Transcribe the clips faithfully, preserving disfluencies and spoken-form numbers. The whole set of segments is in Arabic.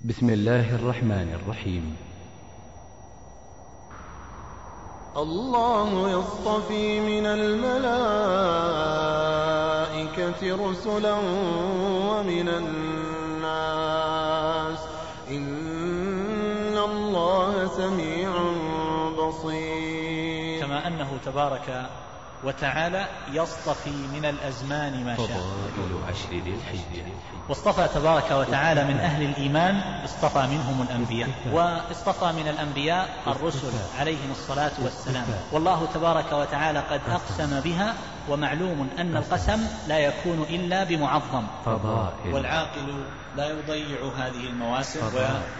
بسم الله الرحمن الرحيم. الله يصطفي من الملائكة رسلا ومن الناس إن الله سميع بصير. كما أنه تبارك وتعالى يصطفي من الأزمان ما شاء، واصطفى تبارك وتعالى من أهل الإيمان، اصطفى منهم الأنبياء، واصطفى من الأنبياء الرسل عليهم الصلاة والسلام. والله تبارك وتعالى قد أقسم بها، ومعلوم أن القسم لا يكون إلا بمعظم، والعاقل لا يضيع هذه المواسم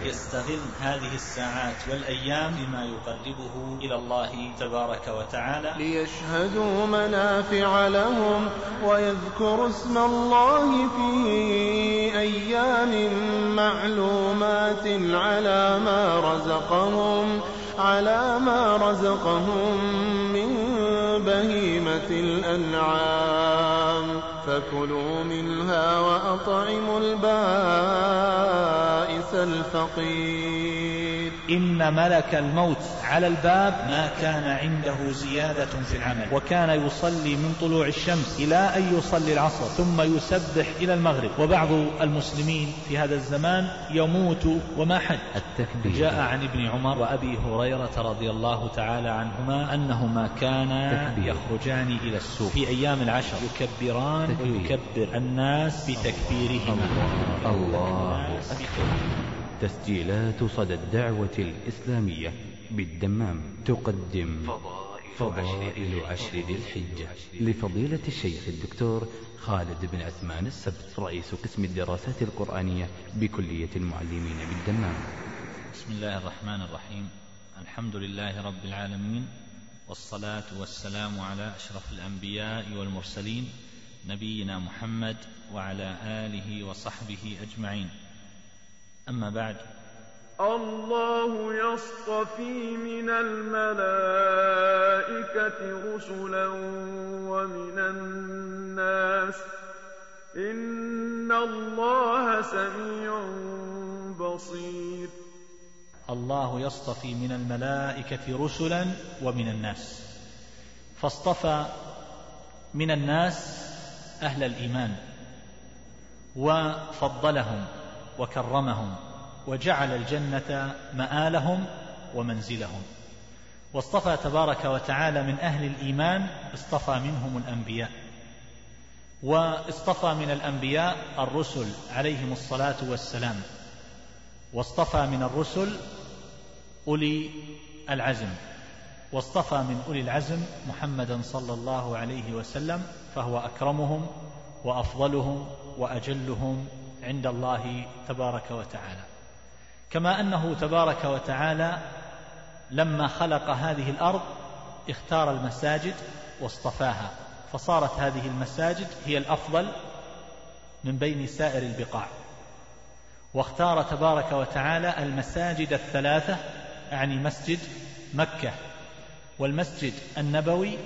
ويستغل هذه الساعات والأيام بما يقربه إلى الله تبارك وتعالى، ليشهدوا منافع لهم ويذكروا اسم الله في أيام معلومات على ما رزقهم على ما رزقهم من بهيمة الأنعام، فكلوا منها وأطعموا البائس الفقير. إن ملك الموت على الباب ما كان عنده زيادة في العمل، وكان يصلي من طلوع الشمس إلى أن يصلي العصر، ثم يسبح إلى المغرب. وبعض المسلمين في هذا الزمان يموت وما حد. التكبير. جاء عن ابن عمر وأبي هريرة رضي الله تعالى عنهما أنهما كانا يخرجان إلى السوق في أيام العشر يكبران ويكبر الناس بتكبيرهما. الله, الله. تسجيلات صدى الدعوة الإسلامية بالدمام تقدم فضائل عشر ذي الحجة لفضيلة الشيخ الدكتور خالد بن عثمان السبت، رئيس قسم الدراسات القرآنية بكلية المعلمين بالدمام. بسم الله الرحمن الرحيم. الحمد لله رب العالمين، والصلاة والسلام على أشرف الأنبياء والمرسلين، نبينا محمد وعلى آله وصحبه أجمعين. أما بعد، الله يصطفي من الملائكة رسلا ومن الناس إن الله سميع بصير. الله يصطفي من الملائكة رسلا ومن الناس، فاصطفى من الناس أهل الإيمان وفضلهم وكرمهم وجعل الجنة مآلهم ومنزلهم، واصطفى تبارك وتعالى من أهل الإيمان اصطفى منهم الأنبياء، واصطفى من الأنبياء الرسل عليهم الصلاة والسلام، واصطفى من الرسل أولي العزم، واصطفى من أولي العزم محمدا صلى الله عليه وسلم، فهو أكرمهم وأفضلهم وأجلهم عند الله تبارك وتعالى. كما أنه تبارك وتعالى لما خلق هذه الأرض اختار المساجد واصطفاها، فصارت هذه المساجد هي الأفضل من بين سائر البقاع، واختار تبارك وتعالى المساجد الثلاثة، يعني مسجد مكة والمسجد النبوي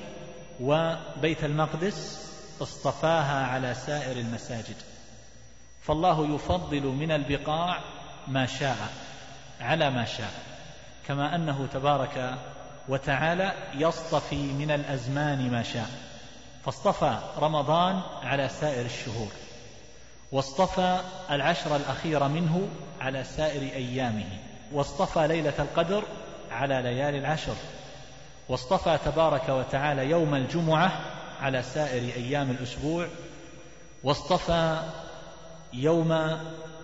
وبيت المقدس، اصطفاها على سائر المساجد. فالله يفضل من البقاع ما شاء على ما شاء، كما أنه تبارك وتعالى يصطفي من الأزمان ما شاء، فاصطفى رمضان على سائر الشهور، واصطفى العشر الأخيرة منه على سائر أيامه، واصطفى ليلة القدر على ليالي العشر، واصطفى تبارك وتعالى يوم الجمعة على سائر أيام الأسبوع، واصطفى يوم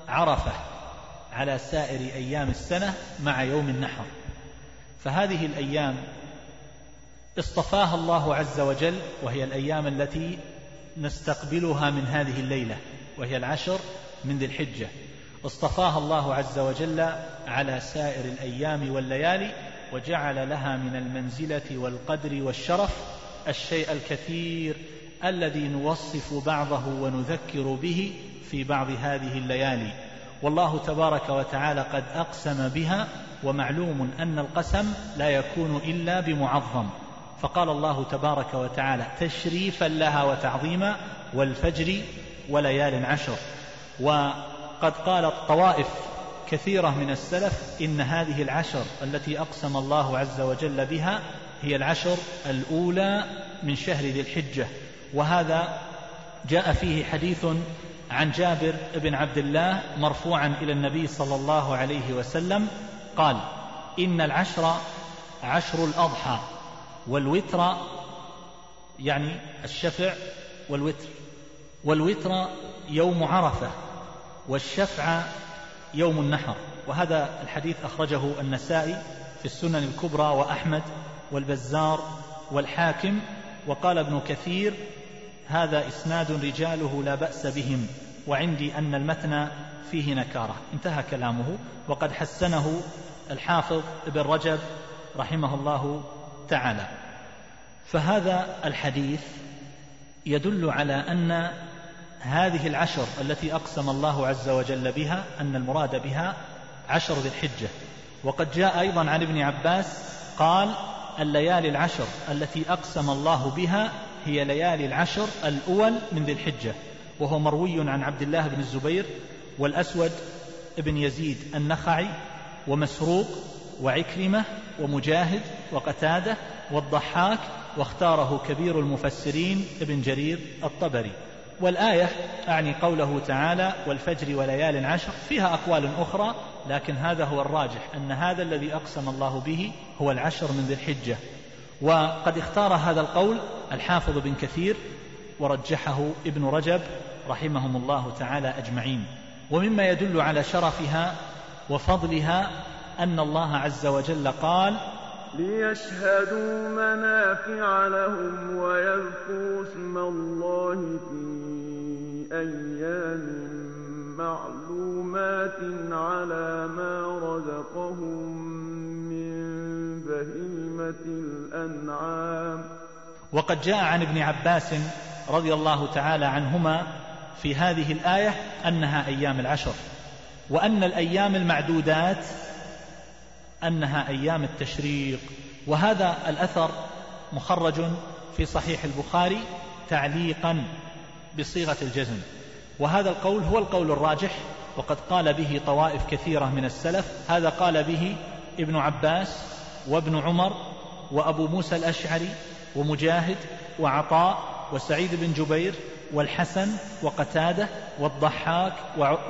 عرفة على سائر أيام السنة مع يوم النحر. فهذه الأيام اصطفاها الله عز وجل، وهي الأيام التي نستقبلها من هذه الليلة، وهي العشر من ذي الحجة، اصطفاها الله عز وجل على سائر الأيام والليالي، وجعل لها من المنزلة والقدر والشرف الشيء الكثير الذي نوصف بعضه ونذكر به في بعض هذه الليالي. والله تبارك وتعالى قد أقسم بها، ومعلوم أن القسم لا يكون إلا بمعظم، فقال الله تبارك وتعالى تشريفا لها وتعظيما: والفجر وليال عشر. وقد قالت طوائف كثيرة من السلف إن هذه العشر التي أقسم الله عز وجل بها هي العشر الأولى من شهر ذي الحجة. وهذا جاء فيه حديث عن جابر بن عبد الله مرفوعا إلى النبي صلى الله عليه وسلم قال: إن العشر عشر الأضحى والوتر، يعني الشفع والوتر، والوتر يوم عرفة، والشفع يوم النحر. وهذا الحديث أخرجه النسائي في السنن الكبرى وأحمد والبزار والحاكم. وقال ابن كثير: هذا إسناد رجاله لا بأس بهم، وعندي أن المتن فيه نكارة. انتهى كلامه. وقد حسنه الحافظ ابن رجب رحمه الله تعالى. فهذا الحديث يدل على أن هذه العشر التي أقسم الله عز وجل بها أن المراد بها عشر ذي الحجة. وقد جاء أيضا عن ابن عباس قال: الليالي العشر التي أقسم الله بها هي ليالي العشر الأول من ذي الحجة. وهو مروي عن عبد الله بن الزبير والأسود بن يزيد النخعي ومسروق وعكرمة ومجاهد وقتادة والضحاك، واختاره كبير المفسرين ابن جرير الطبري. والآية، أعني قوله تعالى: والفجر وليال عشر، فيها أقوال أخرى، لكن هذا هو الراجح، أن هذا الذي أقسم الله به هو العشر من ذي الحجة. وقد اختار هذا القول الحافظ بن كثير، ورجحه ابن رجب رحمهم الله تعالى أجمعين. ومما يدل على شرفها وفضلها أن الله عز وجل قال: ليشهدوا منافع لهم ويذكروا اسم الله في أيام معلومات على ما رزقهم من بهيمة الأنعام. وقد جاء عن ابن عباس رضي الله تعالى عنهما في هذه الآية أنها أيام العشر، وأن الأيام المعدودات أنها أيام التشريق. وهذا الأثر مخرج في صحيح البخاري تعليقا بصيغة الجزم. وهذا القول هو القول الراجح، وقد قال به طوائف كثيرة من السلف. هذا قال به ابن عباس وابن عمر وأبو موسى الأشعري ومجاهد وعطاء وسعيد بن جبير والحسن وقتادة والضحاك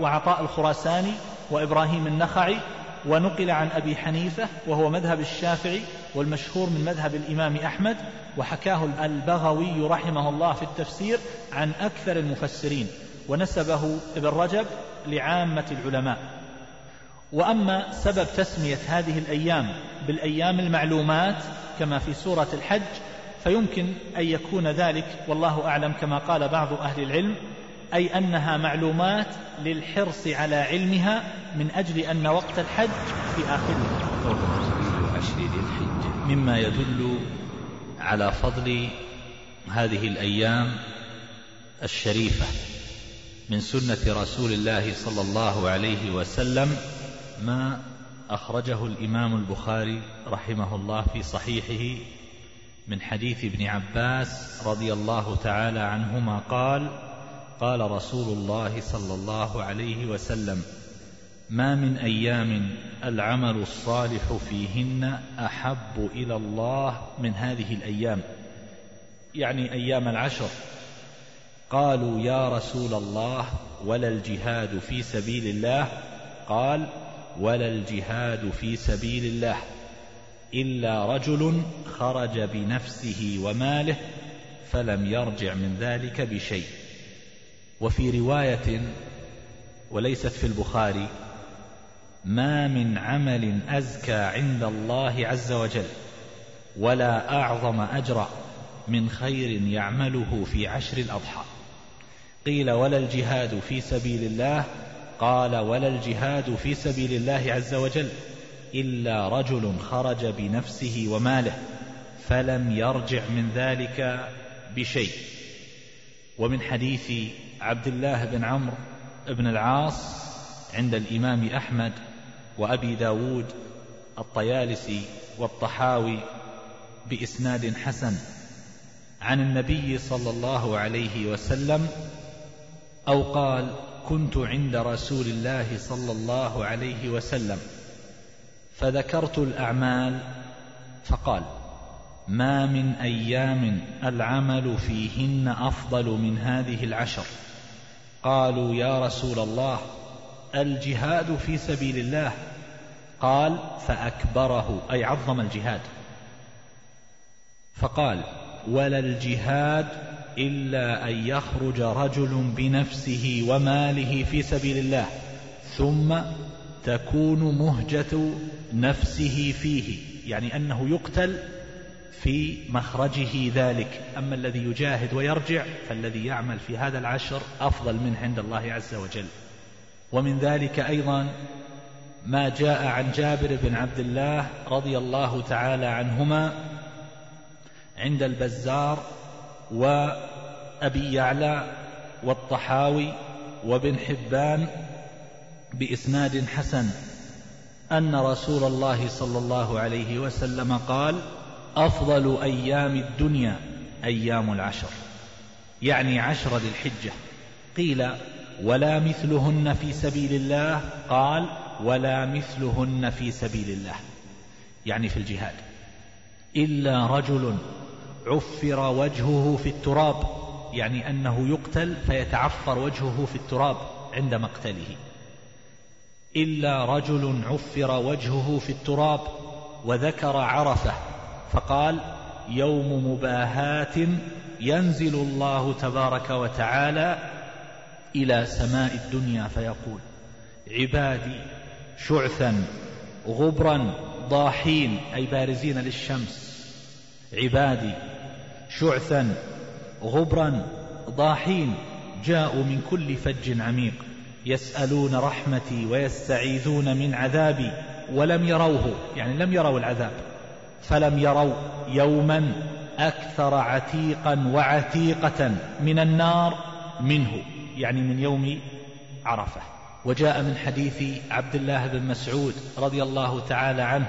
وعطاء الخراساني وإبراهيم النخعي. ونقل عن أبي حنيفة، وهو مذهب الشافعي والمشهور من مذهب الإمام أحمد. وحكاه البغوي رحمه الله في التفسير عن أكثر المفسرين، ونسبه ابن رجب لعامة العلماء. وأما سبب تسمية هذه الأيام بالأيام المعلومات كما في سورة الحج، فيمكن أن يكون ذلك، والله أعلم، كما قال بعض أهل العلم، أي أنها معلومات للحرص على علمها من أجل أن وقت الحج في آخره. مما يدل على فضل هذه الأيام الشريفة من سنة رسول الله صلى الله عليه وسلم ما أخرجه الإمام البخاري رحمه الله في صحيحه من حديث ابن عباس رضي الله تعالى عنهما قال: قال رسول الله صلى الله عليه وسلم: ما من أيام العمل الصالح فيهن أحب إلى الله من هذه الأيام، يعني أيام العشر. قالوا: يا رسول الله، ولا الجهاد في سبيل الله؟ قال: ولا الجهاد في سبيل الله إلا رجل خرج بنفسه وماله فلم يرجع من ذلك بشيء. وفي رواية وليست في البخاري: ما من عمل أزكى عند الله عز وجل ولا أعظم أجرا من خير يعمله في عشر الأضحى. قيل: ولا الجهاد في سبيل الله؟ قال: ولا الجهاد في سبيل الله عز وجل إلا رجل خرج بنفسه وماله فلم يرجع من ذلك بشيء. ومن حديث عبد الله بن عمرو بن العاص عند الإمام أحمد وأبي داود الطيالسي والطحاوي بإسناد حسن عن النبي صلى الله عليه وسلم، أو قال: كنت عند رسول الله صلى الله عليه وسلم فذكرت الأعمال، فقال: ما من أيام العمل فيهن أفضل من هذه العشر. قالوا: يا رسول الله، الجهاد في سبيل الله. قال: فأكبره، أي عظم الجهاد. فقال: ولا الجهاد إلا أن يخرج رجل بنفسه وماله في سبيل الله، ثم تكون مهجة نفسه فيه، يعني أنه يقتل في مخرجه ذلك. أما الذي يجاهد ويرجع فالذي يعمل في هذا العشر أفضل منه عند الله عز وجل. ومن ذلك أيضا ما جاء عن جابر بن عبد الله رضي الله تعالى عنهما عند البزار وأبي يعلى والطحاوي وابن حبان بإسناد حسن أن رسول الله صلى الله عليه وسلم قال: أفضل أيام الدنيا أيام العشر، يعني عشر ذي الحجة. قيل: ولا مثلهن في سبيل الله؟ قال: ولا مثلهن في سبيل الله، يعني في الجهاد، إلا رجل عفر وجهه في التراب، يعني أنه يقتل فيتعفر وجهه في التراب عند مقتله، إلا رجل عفر وجهه في التراب. وذكر عرفة فقال: يوم مباهاة ينزل الله تبارك وتعالى إلى سماء الدنيا فيقول: عبادي شعثا غبرا ضاحين، أي بارزين للشمس، عبادي شعثا غبرا ضاحين جاءوا من كل فج عميق، يسألون رحمتي ويستعيذون من عذابي ولم يروه، يعني لم يروا العذاب، فلم يروا يوما أكثر عتيقا وعتيقة من النار منه، يعني من يوم عرفة. وجاء من حديث عبد الله بن مسعود رضي الله تعالى عنه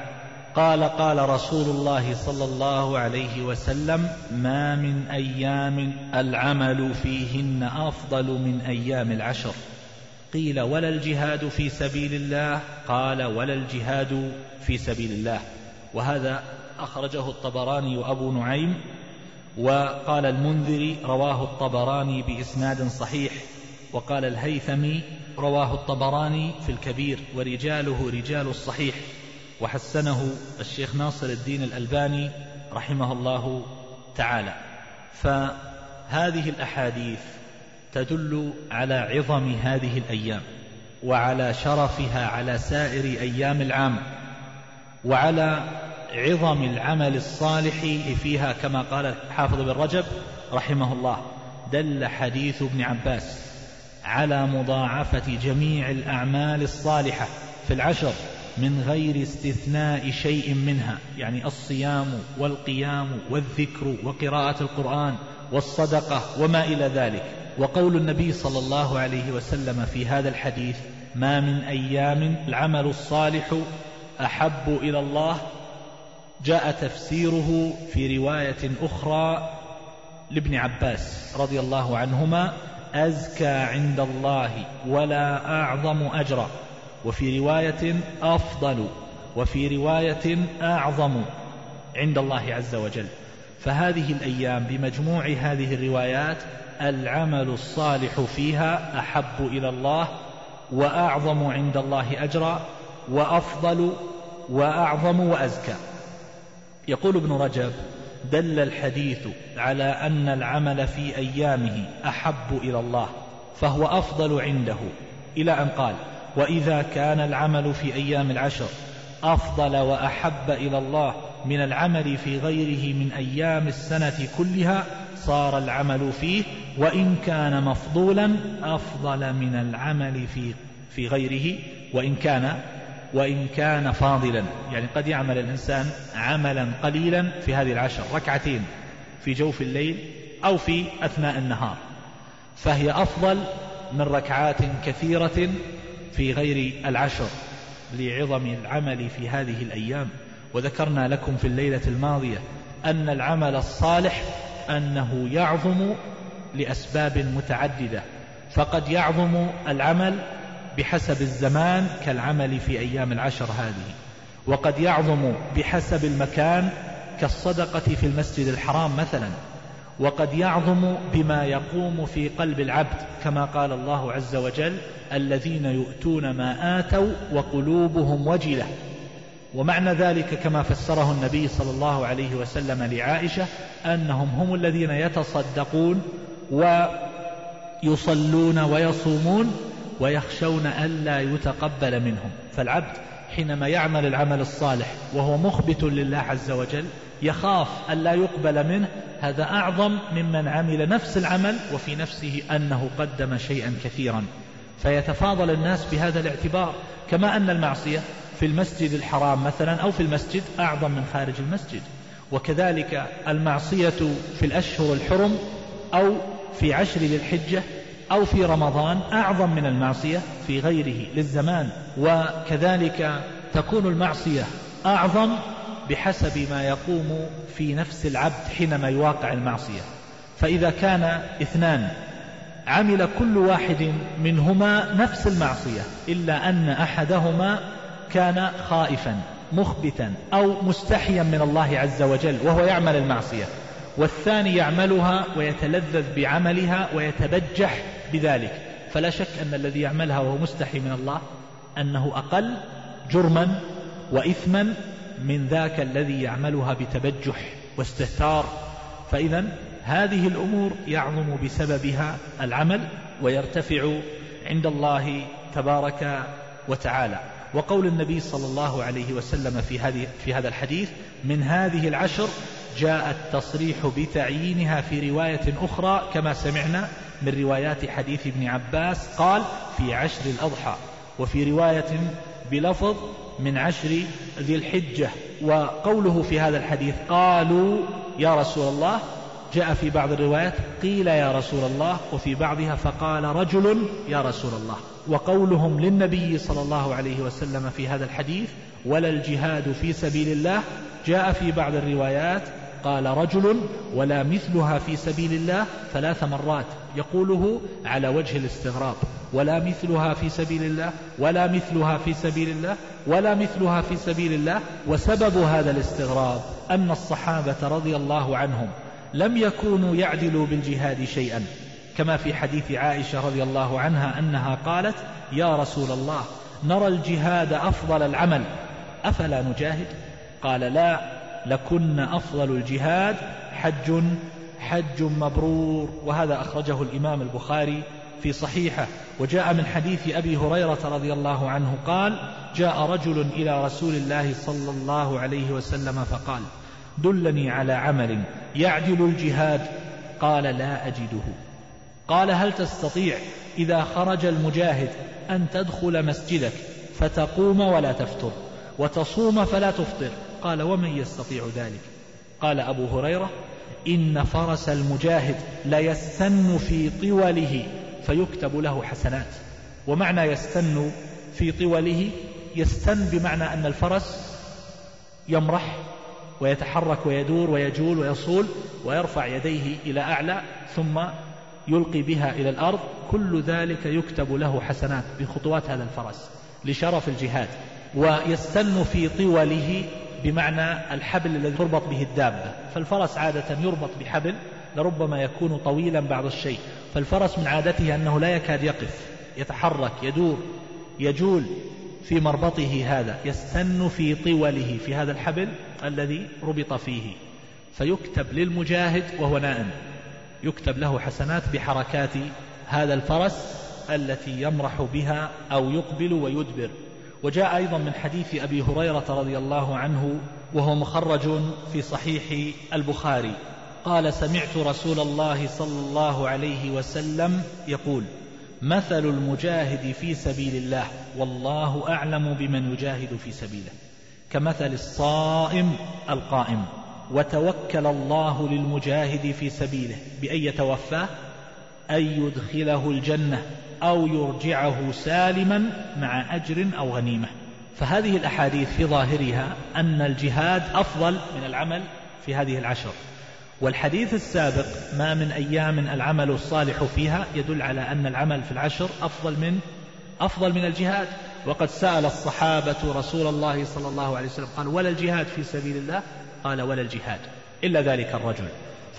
قال: قال رسول الله صلى الله عليه وسلم: ما من أيام العمل فيهن أفضل من أيام العشر. قيل: ولا الجهاد في سبيل الله؟ قال: ولا الجهاد في سبيل الله. وهذا أخرجه الطبراني وأبو نعيم، وقال المنذري: رواه الطبراني بإسناد صحيح. وقال الهيثمي: رواه الطبراني في الكبير ورجاله رجال الصحيح، وحسنه الشيخ ناصر الدين الألباني رحمه الله تعالى. فهذه الأحاديث تدل على عظم هذه الأيام، وعلى شرفها على سائر أيام العام، وعلى عظم العمل الصالح فيها، كما قال حافظ بن رجب رحمه الله: دل حديث ابن عباس على مضاعفة جميع الأعمال الصالحة في العشر من غير استثناء شيء منها، يعني الصيام والقيام والذكر وقراءة القرآن والصدقة وما إلى ذلك. وقول النبي صلى الله عليه وسلم في هذا الحديث: ما من أيام العمل الصالح أحب إلى الله، جاء تفسيره في رواية أخرى لابن عباس رضي الله عنهما: أزكى عند الله ولا أعظم أجرا، وفي رواية أفضل، وفي رواية أعظم عند الله عز وجل. فهذه الأيام بمجموع هذه الروايات العمل الصالح فيها أحب إلى الله، وأعظم عند الله أجرا، وأفضل، وأعظم، وأزكى. يقول ابن رجب: دل الحديث على أن العمل في أيامه أحب إلى الله، فهو أفضل عنده، إلى أن قال: وإذا كان العمل في أيام العشر أفضل وأحب إلى الله من العمل في غيره من أيام السنة كلها، صار العمل فيه وإن كان مفضولا أفضل من العمل في في غيره وإن كان وإن كان فاضلا. يعني قد يعمل الإنسان عملا قليلا في هذه العشر، ركعتين في جوف الليل أو في أثناء النهار، فهي أفضل من ركعات كثيرة في غير العشر، لعظم العمل في هذه الأيام. وذكرنا لكم في الليلة الماضية أن العمل الصالح أنه يعظم لأسباب متعددة، فقد يعظم العمل بحسب الزمان كالعمل في أيام العشر هذه، وقد يعظم بحسب المكان كالصدقة في المسجد الحرام مثلا، وقد يعظم بما يقوم في قلب العبد كما قال الله عز وجل: الذين يؤتون ما آتوا وقلوبهم وجلة. ومعنى ذلك كما فسره النبي صلى الله عليه وسلم لعائشة أنهم هم الذين يتصدقون ويصلون ويصومون ويخشون ألا يتقبل منهم. فالعبد حينما يعمل العمل الصالح وهو مخبت لله عز وجل يخاف ألا يقبل منه، هذا أعظم ممن عمل نفس العمل وفي نفسه أنه قدم شيئا كثيرا. فيتفاضل الناس بهذا الاعتبار، كما أن المعصية في المسجد الحرام مثلا أو في المسجد أعظم من خارج المسجد، وكذلك المعصية في الأشهر الحرم أو في عشر ذي الحجة أو في رمضان أعظم من المعصية في غيره للزمان. وكذلك تكون المعصية أعظم بحسب ما يقوم في نفس العبد حينما يواقع المعصية. فإذا كان اثنان عمل كل واحد منهما نفس المعصية إلا أن أحدهما كان خائفا مخبتا أو مستحيا من الله عز وجل وهو يعمل المعصية، والثاني يعملها ويتلذذ بعملها ويتبجح بذلك، فلا شك أن الذي يعملها وهو مستحي من الله أنه أقل جرما وإثما من ذاك الذي يعملها بتبجح واستهتار. فإذا هذه الأمور يعظم بسببها العمل ويرتفع عند الله تبارك وتعالى. وقول النبي صلى الله عليه وسلم في هذه في هذا الحديث: من هذه العشر، جاء التصريح بتعيينها في رواية أخرى كما سمعنا من روايات حديث ابن عباس قال: في عشر الأضحى، وفي رواية بلفظ: من عشر ذي الحجة. وقوله في هذا الحديث قالوا يا رسول الله، جاء في بعض الروايات قيل يا رسول الله، وفي بعضها فقال رجل يا رسول الله. وقولهم للنبي صلى الله عليه وسلم في هذا الحديث: ولا الجهاد في سبيل الله، جاء في بعض الروايات قال رجل، ولا مثلها في سبيل الله ثلاث مرات يقوله على وجه الاستغراب: ولا مثلها في سبيل الله، ولا مثلها في سبيل الله، ولا مثلها في سبيل الله. وسبب هذا الاستغراب أن الصحابة رضي الله عنهم لم يكونوا يعدلوا بالجهاد شيئا، كما في حديث عائشة رضي الله عنها أنها قالت: يا رسول الله، نرى الجهاد أفضل العمل، أفلا نجاهد؟ قال: لا، لكن أفضل الجهاد حج حج مبرور. وهذا أخرجه الإمام البخاري في صحيحه. وجاء من حديث أبي هريرة رضي الله عنه قال: جاء رجل إلى رسول الله صلى الله عليه وسلم فقال: دلني على عمل يعدل الجهاد. قال: لا أجده. قال: هل تستطيع إذا خرج المجاهد أن تدخل مسجدك فتقوم ولا تفطر وتصوم فلا تفطر؟ قال: ومن يستطيع ذلك؟ قال أبو هريرة: إن فرس المجاهد ليستن في طوله فيكتب له حسنات. ومعنى يستن في طوله، يستن بمعنى أن الفرس يمرح ويتحرك ويدور ويجول ويصول ويرفع يديه إلى أعلى ثم يلقي بها إلى الأرض، كل ذلك يكتب له حسنات بخطوات هذا الفرس لشرف الجهاد. ويستن في طوله بمعنى الحبل الذي تربط به الدابة، فالفرس عادة يربط بحبل لربما يكون طويلا بعض الشيء، فالفرس من عادته أنه لا يكاد يقف، يتحرك يدور يجول في مربطه، هذا يستن في طوله في هذا الحبل الذي ربط فيه، فيكتب للمجاهد وهو نائم يكتب له حسنات بحركات هذا الفرس التي يمرح بها أو يقبل ويدبر. وجاء أيضا من حديث أبي هريرة رضي الله عنه وهو مخرج في صحيح البخاري قال: سمعت رسول الله صلى الله عليه وسلم يقول: مثل المجاهد في سبيل الله والله أعلم بمن يجاهد في سبيله كمثل الصائم القائم، وتوكل الله للمجاهد في سبيله بأن يتوفاه، أن يدخله الجنة أو يرجعه سالما مع أجر أو غنيمة. فهذه الأحاديث في ظاهرها أن الجهاد أفضل من العمل في هذه العشر، والحديث السابق ما من أيام العمل الصالح فيها يدل على أن العمل في العشر أفضل من أفضل من الجهاد. وقد سأل الصحابة رسول الله صلى الله عليه وسلم قال ولا الجهاد في سبيل الله؟ قال ولا الجهاد إلا ذلك الرجل.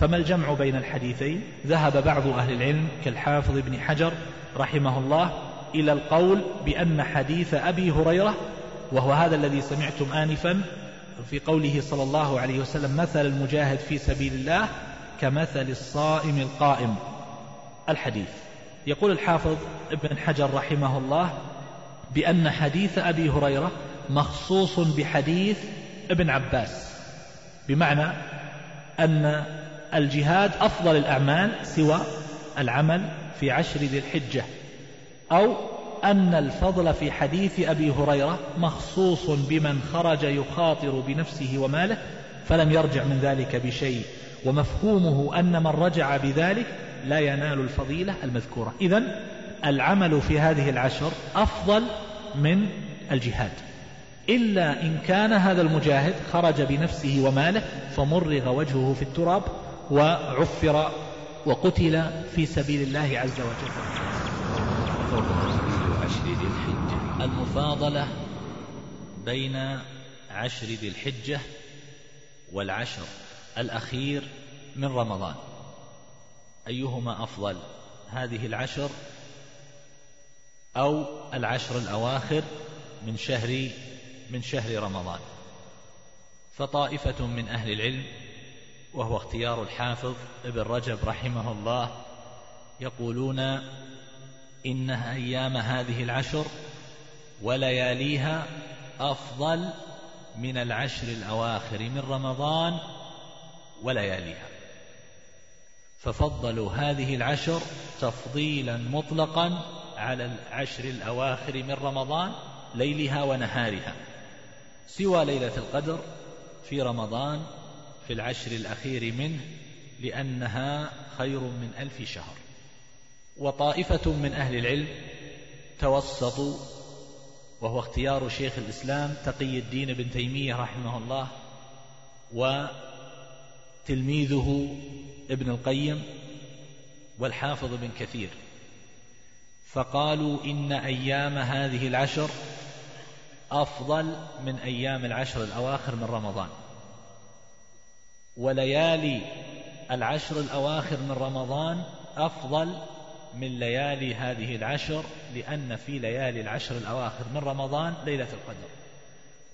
فما الجمع بين الحديثين؟ ذهب بعض أهل العلم كالحافظ ابن حجر رحمه الله إلى القول بأن حديث أبي هريرة، وهو هذا الذي سمعتم آنفا في قوله صلى الله عليه وسلم مثل المجاهد في سبيل الله كمثل الصائم القائم الحديث، يقول الحافظ ابن حجر رحمه الله بأن حديث أبي هريرة مخصوص بحديث ابن عباس، بمعنى أن الجهاد أفضل الأعمال سوى العمل في عشر ذي الحجة، أو أن الفضل في حديث أبي هريرة مخصوص بمن خرج يخاطر بنفسه وماله فلم يرجع من ذلك بشيء، ومفهومه أن من رجع بذلك لا ينال الفضيلة المذكورة. إذن العمل في هذه العشر أفضل من الجهاد، إلا إن كان هذا المجاهد خرج بنفسه وماله فمرغ وجهه في التراب وعفر وقتل في سبيل الله عز وجل. عشر ذي الحجة، المفاضلة بين عشر ذي الحجة والعشر الأخير من رمضان أيهما أفضل، هذه العشر أو العشر الأواخر من شهر من شهر رمضان؟ فطائفة من أهل العلم، وهو اختيار الحافظ ابن رجب رحمه الله، يقولون إنها أيام هذه العشر ولياليها أفضل من العشر الأواخر من رمضان ولياليها، ففضلوا هذه العشر تفضيلا مطلقا على العشر الأواخر من رمضان ليلها ونهارها، سوى ليلة القدر في رمضان في العشر الأخير منه لأنها خير من ألف شهر. وطائفة من أهل العلم توسطوا، وهو اختيار شيخ الإسلام تقي الدين بن تيمية رحمه الله وتلميذه ابن القيم والحافظ ابن كثير، فقالوا إن أيام هذه العشر أفضل من أيام العشر الأواخر من رمضان، وليالي العشر الأواخر من رمضان أفضل من ليالي هذه العشر لأن في ليالي العشر الأواخر من رمضان ليلة القدر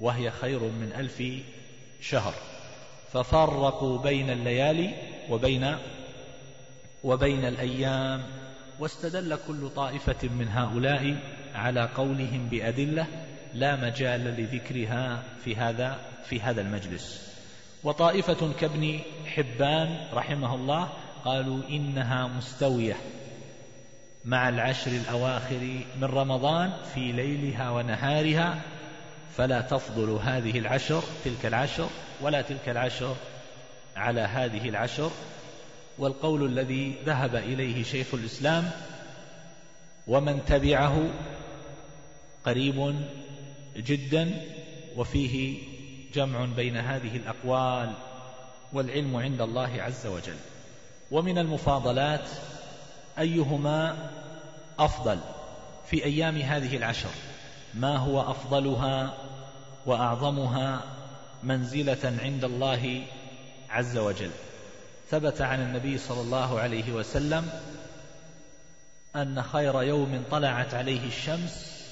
وهي خير من ألف شهر، ففرقوا بين الليالي وبين وبين الأيام، واستدل كل طائفة من هؤلاء على قولهم بأدلة لا مجال لذكرها في هذا في هذا المجلس. وطائفة كابن حبان رحمه الله قالوا إنها مستوية مع العشر الأواخر من رمضان في ليلها ونهارها، فلا تفضل هذه العشر تلك العشر ولا تلك العشر على هذه العشر. والقول الذي ذهب إليه شيخ الإسلام ومن تبعه قريب جدا، وفيه جمع بين هذه الأقوال والعلم عند الله عز وجل. ومن المفاضلات أيهما أفضل في أيام هذه العشر، ما هو أفضلها وأعظمها منزلة عند الله عز وجل. ثبت عن النبي صلى الله عليه وسلم أن خير يوم طلعت عليه الشمس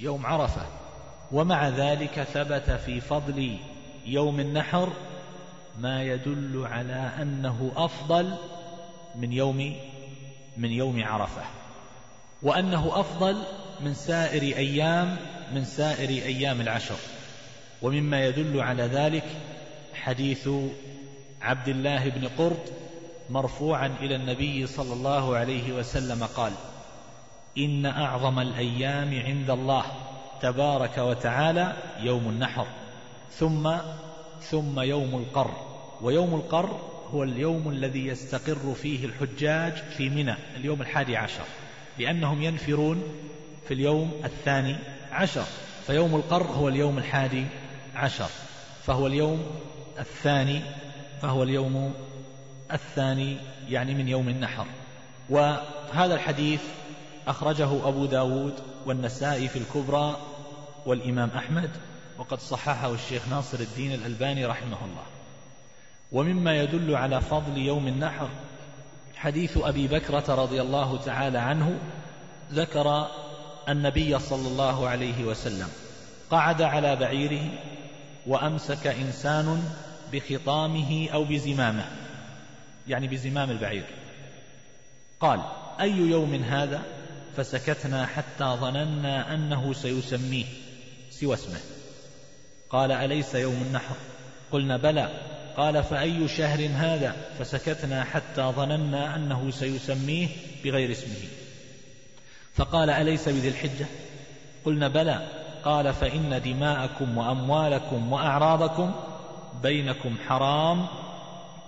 يوم عرفة، ومع ذلك ثبت في فضل يوم النحر ما يدل على أنه أفضل من يوم من يوم عرفة، وأنه أفضل من سائر أيام من سائر أيام العشر. ومما يدل على ذلك حديث عبد الله بن قرط مرفوعا إلى النبي صلى الله عليه وسلم قال إن أعظم الأيام عند الله تبارك وتعالى يوم النحر ثم ثم يوم القر. ويوم القر هو اليوم الذي يستقر فيه الحجاج في منى، اليوم الحادي عشر، لأنهم ينفرون في اليوم الثاني عشر، فيوم القر هو اليوم الحادي عشر، فهو اليوم الثاني فهو اليوم الثاني يعني من يوم النحر. وهذا الحديث أخرجه أبو داود والنسائي في الكبرى والإمام أحمد، وقد صححه الشيخ ناصر الدين الألباني رحمه الله. ومما يدل على فضل يوم النحر حديث أبي بكرة رضي الله تعالى عنه، ذكر النبي صلى الله عليه وسلم قعد على بعيره وأمسك إنسان بخطامه أو بزمامه، يعني بزمام البعير، قال: أي يوم هذا؟ فسكتنا حتى ظننا أنه سيسميه سوى اسمه. قال: أليس يوم النحر؟ قلنا: بلى. قال: فأي شهر هذا؟ فسكتنا حتى ظننا أنه سيسميه بغير اسمه. فقال: أليس بذي الحجة؟ قلنا: بلى. قال: فإن دماءكم وأموالكم وأعراضكم بينكم حرام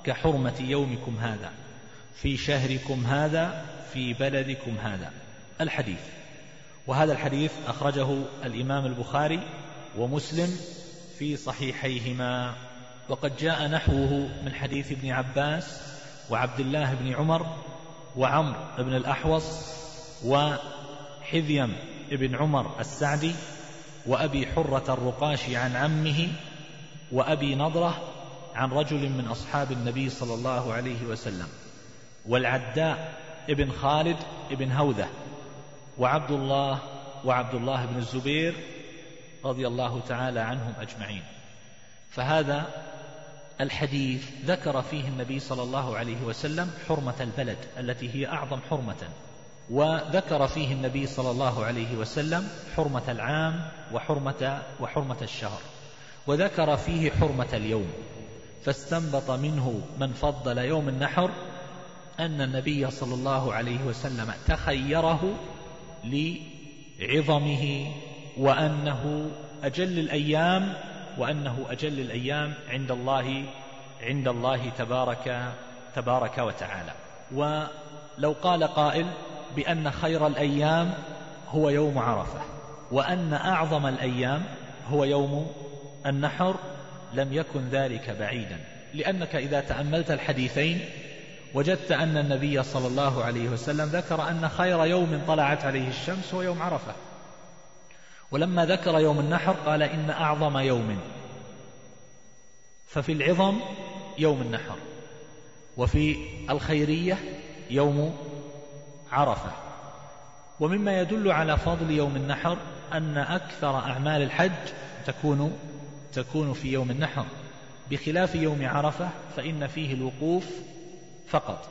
كحرمة يومكم هذا في شهركم هذا في بلدكم هذا. الحديث، وهذا الحديث أخرجه الإمام البخاري ومسلم في صحيحيهما، وقد جاء نحوه من حديث ابن عباس وعبد الله بن عمر وعمرو بن الأحوص وحذيم بن عمر السعدي وأبي حرة الرقاشي عن عمه وأبي نضرة عن رجل من أصحاب النبي صلى الله عليه وسلم، والعداء ابن خالد ابن هوذة وعبد الله وعبد الله بن الزبير رضي الله تعالى عنهم أجمعين. فهذا الحديث ذكر فيه النبي صلى الله عليه وسلم حرمة البلد التي هي أعظم حرمة، وذكر فيه النبي صلى الله عليه وسلم حرمة العام وحرمة, وحرمة الشهر، وذكر فيه حرمة اليوم. فاستنبط منه من فضل يوم النحر أن النبي صلى الله عليه وسلم تخيره لعظمه، وأنه أجل الأيام وأنه أجل الأيام عند الله عند الله تبارك تبارك وتعالى. ولو قال قائل بأن خير الأيام هو يوم عرفة وأن أعظم الأيام هو يوم النحر، لم يكن ذلك بعيدا، لأنك إذا تأملت الحديثين وجدت أن النبي صلى الله عليه وسلم ذكر أن خير يوم طلعت عليه الشمس هو يوم عرفة، ولما ذكر يوم النحر قال إن أعظم يوم، ففي العظم يوم النحر، وفي الخيرية يوم عرفة. ومما يدل على فضل يوم النحر أن أكثر أعمال الحج تكون تكون في يوم النحر، بخلاف يوم عرفة فإن فيه الوقوف فقط،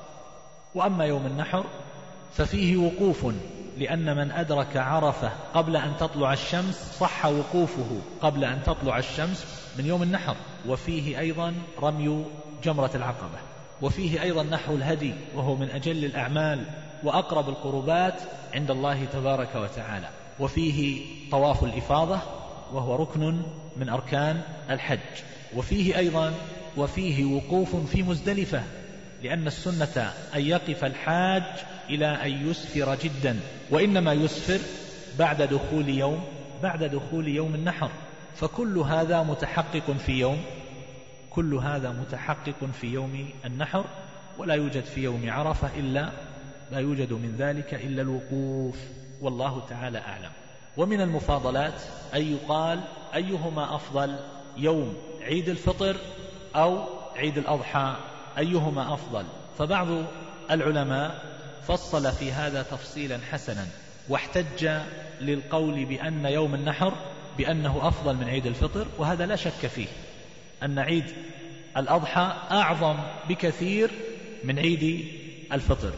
وأما يوم النحر ففيه وقوف، لأن من أدرك عرفة قبل أن تطلع الشمس صح وقوفه قبل أن تطلع الشمس من يوم النحر. وفيه أيضا رمي جمرة العقبة، وفيه أيضا نحو الهدي، وهو من أجل الأعمال وأقرب القربات عند الله تبارك وتعالى، وفيه طواف الإفاضة وهو ركن من أركان الحج، وفيه أيضا وفيه وقوف في مزدلفة، لأن السنة أن يقف الحاج إلى أن يسفر جدا، وإنما يسفر بعد دخول يوم بعد دخول يوم النحر. فكل هذا متحقق في يوم كل هذا متحقق في يوم النحر، ولا يوجد في يوم عرفة إلا لا يوجد من ذلك إلا الوقوف، والله تعالى أعلم. ومن المفاضلات أن يقال أيهما أفضل، يوم عيد الفطر أو عيد الأضحى، أيهما أفضل؟ فبعض العلماء فصل في هذا تفصيلا حسنا، واحتج للقول بأن يوم النحر بأنه أفضل من عيد الفطر، وهذا لا شك فيه، أن عيد الأضحى أعظم بكثير من عيد الفطر.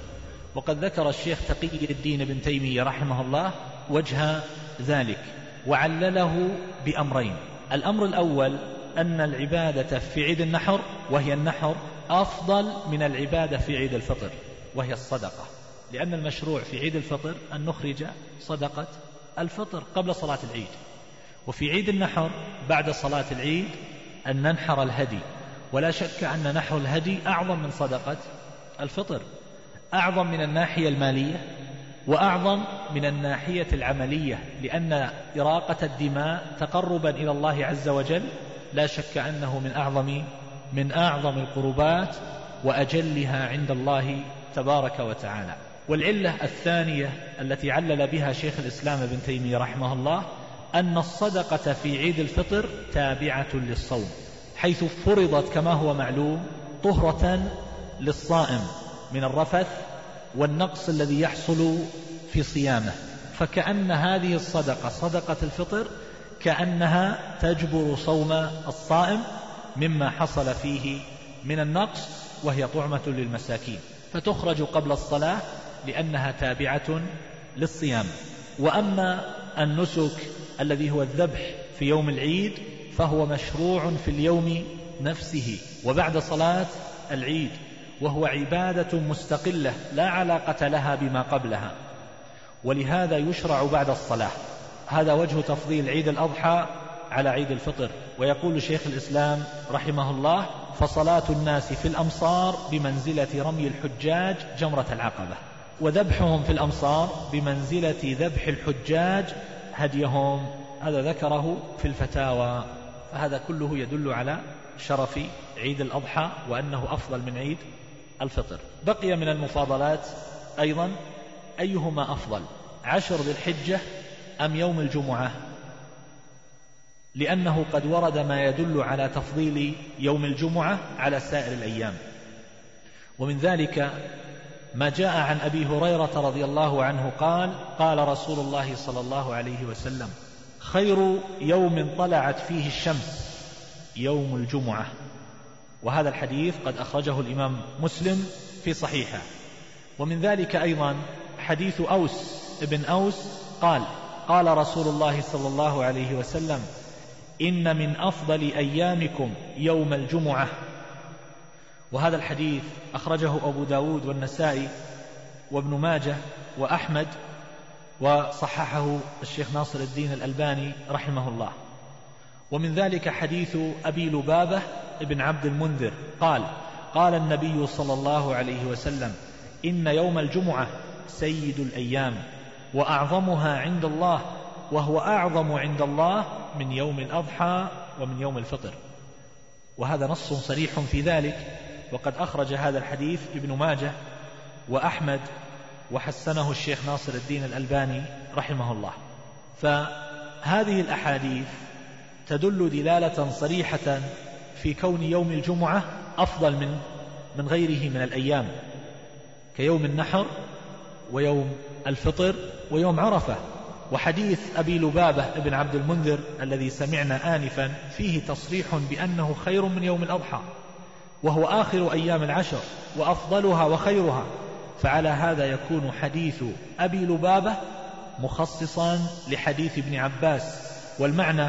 وقد ذكر الشيخ تقي الدين بن تيمية رحمه الله وجه ذلك، وعلله بأمرين: الأمر الأول أن العبادة في عيد النحر وهي النحر أفضل من العبادة في عيد الفطر وهي الصدقة، لأن المشروع في عيد الفطر أن نخرج صدقة الفطر قبل صلاة العيد، وفي عيد النحر بعد صلاة العيد أن ننحر الهدي، ولا شك أن نحر الهدي أعظم من صدقة الفطر، أعظم من الناحية المالية وأعظم من الناحية العملية، لأن إراقة الدماء تقربا إلى الله عز وجل لا شك أنه من أعظم من أعظم القربات وأجلها عند الله تبارك وتعالى. والعلة الثانية التي علل بها شيخ الإسلام ابن تيمية رحمه الله أن الصدقة في عيد الفطر تابعة للصوم، حيث فرضت كما هو معلوم طهرة للصائم من الرفث والنقص الذي يحصل في صيامه، فكأن هذه الصدقة صدقة الفطر كأنها تجبر صوم الصائم مما حصل فيه من النقص، وهي طعمة للمساكين، فتخرج قبل الصلاة لأنها تابعة للصيام. وأما النسك الذي هو الذبح في يوم العيد فهو مشروع في اليوم نفسه وبعد صلاة العيد، وهو عبادة مستقلة لا علاقة لها بما قبلها، ولهذا يشرع بعد الصلاة. هذا وجه تفضيل عيد الأضحى على عيد الفطر. ويقول شيخ الإسلام رحمه الله: فصلاة الناس في الأمصار بمنزلة رمي الحجاج جمرة العقبة، وذبحهم في الأمصار بمنزلة ذبح الحجاج هديهم. هذا ذكره في الفتاوى. فهذا كله يدل على شرف عيد الأضحى وأنه أفضل من عيد الفطر. بقي من المفاضلات أيضا أيهما أفضل، عشر ذي الحجة أم يوم الجمعة، لأنه قد ورد ما يدل على تفضيل يوم الجمعة على سائر الأيام. ومن ذلك ما جاء عن أبي هريرة رضي الله عنه قال: قال رسول الله صلى الله عليه وسلم: خير يوم طلعت فيه الشمس يوم الجمعة. وهذا الحديث قد أخرجه الإمام مسلم في صحيحه. ومن ذلك أيضا حديث أوس ابن أوس قال: قال رسول الله صلى الله عليه وسلم: إن من أفضل أيامكم يوم الجمعة. وهذا الحديث أخرجه أبو داود والنسائي وابن ماجه وأحمد، وصححه الشيخ ناصر الدين الألباني رحمه الله. ومن ذلك حديث أبي لبابة ابن عبد المنذر قال: قال النبي صلى الله عليه وسلم: إن يوم الجمعة سيد الأيام وأعظمها عند الله، وهو أعظم عند الله من يوم الأضحى ومن يوم الفطر. وهذا نص صريح في ذلك، وقد أخرج هذا الحديث ابن ماجه وأحمد وحسنه الشيخ ناصر الدين الألباني رحمه الله. فهذه الأحاديث تدل دلالة صريحة في كون يوم الجمعة أفضل من من غيره من الأيام، كيوم النحر ويوم الفطر ويوم عرفة. وحديث أبي لبابة بن عبد المنذر الذي سمعنا آنفا فيه تصريح بأنه خير من يوم الأضحى، وهو آخر أيام العشر وأفضلها وخيرها. فعلى هذا يكون حديث أبي لبابة مخصصا لحديث ابن عباس، والمعنى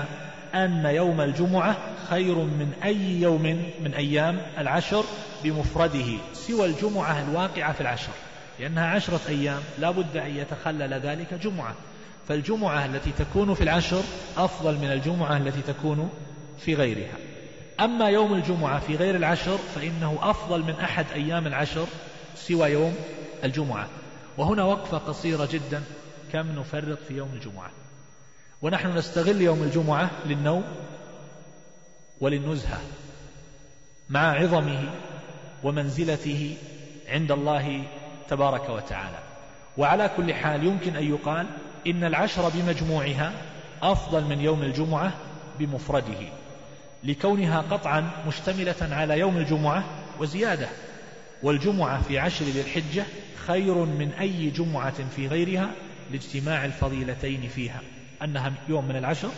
أن يوم الجمعة خير من أي يوم من أيام العشر بمفرده سوى الجمعة الواقعة في العشر، لأنها عشرة أيام لا بد أن يتخلل ذلك جمعة، فالجمعة التي تكون في العشر أفضل من الجمعة التي تكون في غيرها. أما يوم الجمعة في غير العشر فإنه أفضل من أحد أيام العشر سوى يوم الجمعة. وهنا وقفة قصيرة جدا: كم نفرط في يوم الجمعة؟ ونحن نستغل يوم الجمعة للنوم وللنزهة، مع عظمه ومنزلته عند الله تبارك وتعالى. وعلى كل حال يمكن أن يقال إن العشر بمجموعها أفضل من يوم الجمعة بمفرده، لكونها قطعا مشتملة على يوم الجمعة وزيادة. والجمعة في عشر ذي الحجة خير من أي جمعة في غيرها لاجتماع الفضيلتين فيها، أنها يوم من العشر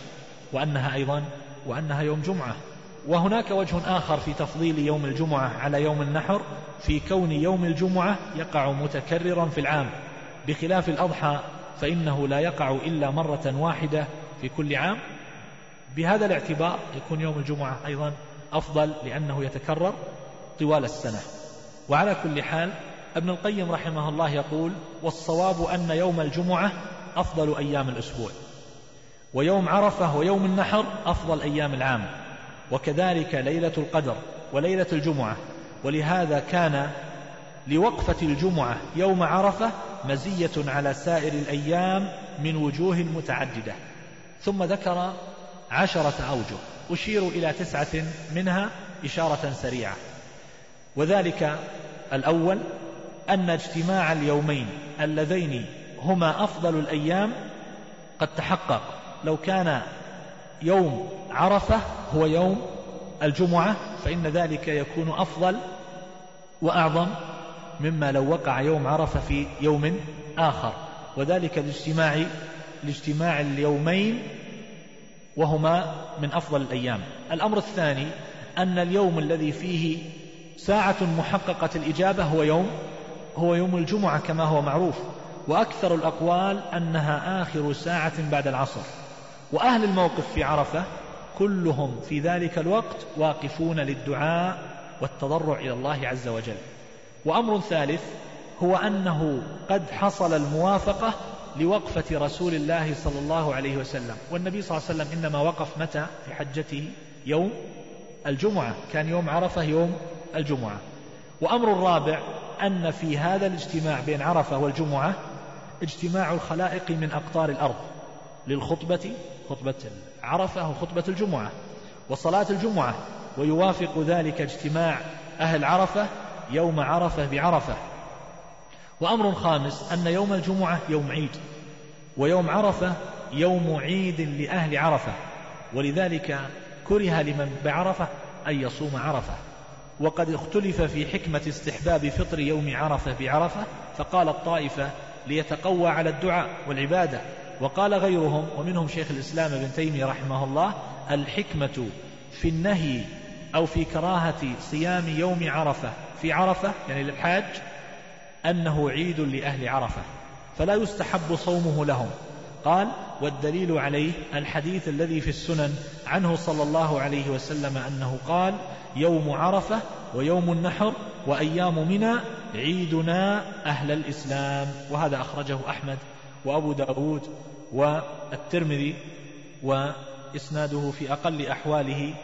وأنها أيضا وأنها يوم جمعة. وهناك وجه آخر في تفضيل يوم الجمعة على يوم النحر في كون يوم الجمعة يقع متكررا في العام، بخلاف الأضحى فإنه لا يقع إلا مرة واحدة في كل عام. بهذا الاعتبار يكون يوم الجمعة أيضا أفضل لأنه يتكرر طوال السنة. وعلى كل حال ابن القيم رحمه الله يقول: والصواب أن يوم الجمعة أفضل أيام الأسبوع، ويوم عرفة ويوم النحر أفضل أيام العام، وكذلك ليلة القدر وليلة الجمعة. ولهذا كان لوقفة الجمعة يوم عرفة مزية على سائر الأيام من وجوه متعددة. ثم ذكر عشرة أوجه أشير إلى تسعة منها إشارة سريعة. وذلك الأول أن اجتماع اليومين اللذين هما أفضل الأيام قد تحقق. لو كان يوم عرفة هو يوم الجمعة فإن ذلك يكون أفضل وأعظم مما لو وقع يوم عرفة في يوم آخر، وذلك الاجتماع لاجتماع اليومين وهما من أفضل الأيام. الأمر الثاني أن اليوم الذي فيه ساعة محققة الإجابة هو يوم هو يوم الجمعة كما هو معروف، وأكثر الأقوال أنها آخر ساعة بعد العصر، وأهل الموقف في عرفة كلهم في ذلك الوقت واقفون للدعاء والتضرع إلى الله عز وجل. وأمر ثالث هو أنه قد حصل الموافقة لوقفة رسول الله صلى الله عليه وسلم، والنبي صلى الله عليه وسلم إنما وقف متى في حجته؟ يوم الجمعة، كان يوم عرفة يوم الجمعة. وأمر الرابع أن في هذا الاجتماع بين عرفة والجمعة اجتماع الخلائق من أقطار الأرض للخطبة، خطبة عرفة وخطبة الجمعة وصلاة الجمعة، ويوافق ذلك اجتماع أهل عرفة يوم عرفة بعرفة. وأمر خامس أن يوم الجمعة يوم عيد، ويوم عرفة يوم عيد لأهل عرفة، ولذلك كره لمن بعرفة أن يصوم عرفة. وقد اختلف في حكمة استحباب فطر يوم عرفة بعرفة، فقال الطائفة ليتقوى على الدعاء والعبادة، وقال غيرهم ومنهم شيخ الإسلام ابن تيمية رحمه الله الحكمة في النهي أو في كراهة صيام يوم عرفة في عرفة يعني للحاج أنه عيد لأهل عرفة فلا يستحب صومه لهم. قال والدليل عليه الحديث الذي في السنن عنه صلى الله عليه وسلم أنه قال يوم عرفة ويوم النحر وأيام منى عيدنا أهل الإسلام، وهذا أخرجه أحمد وأبو داود والترمذي وإسناده في أقل أحواله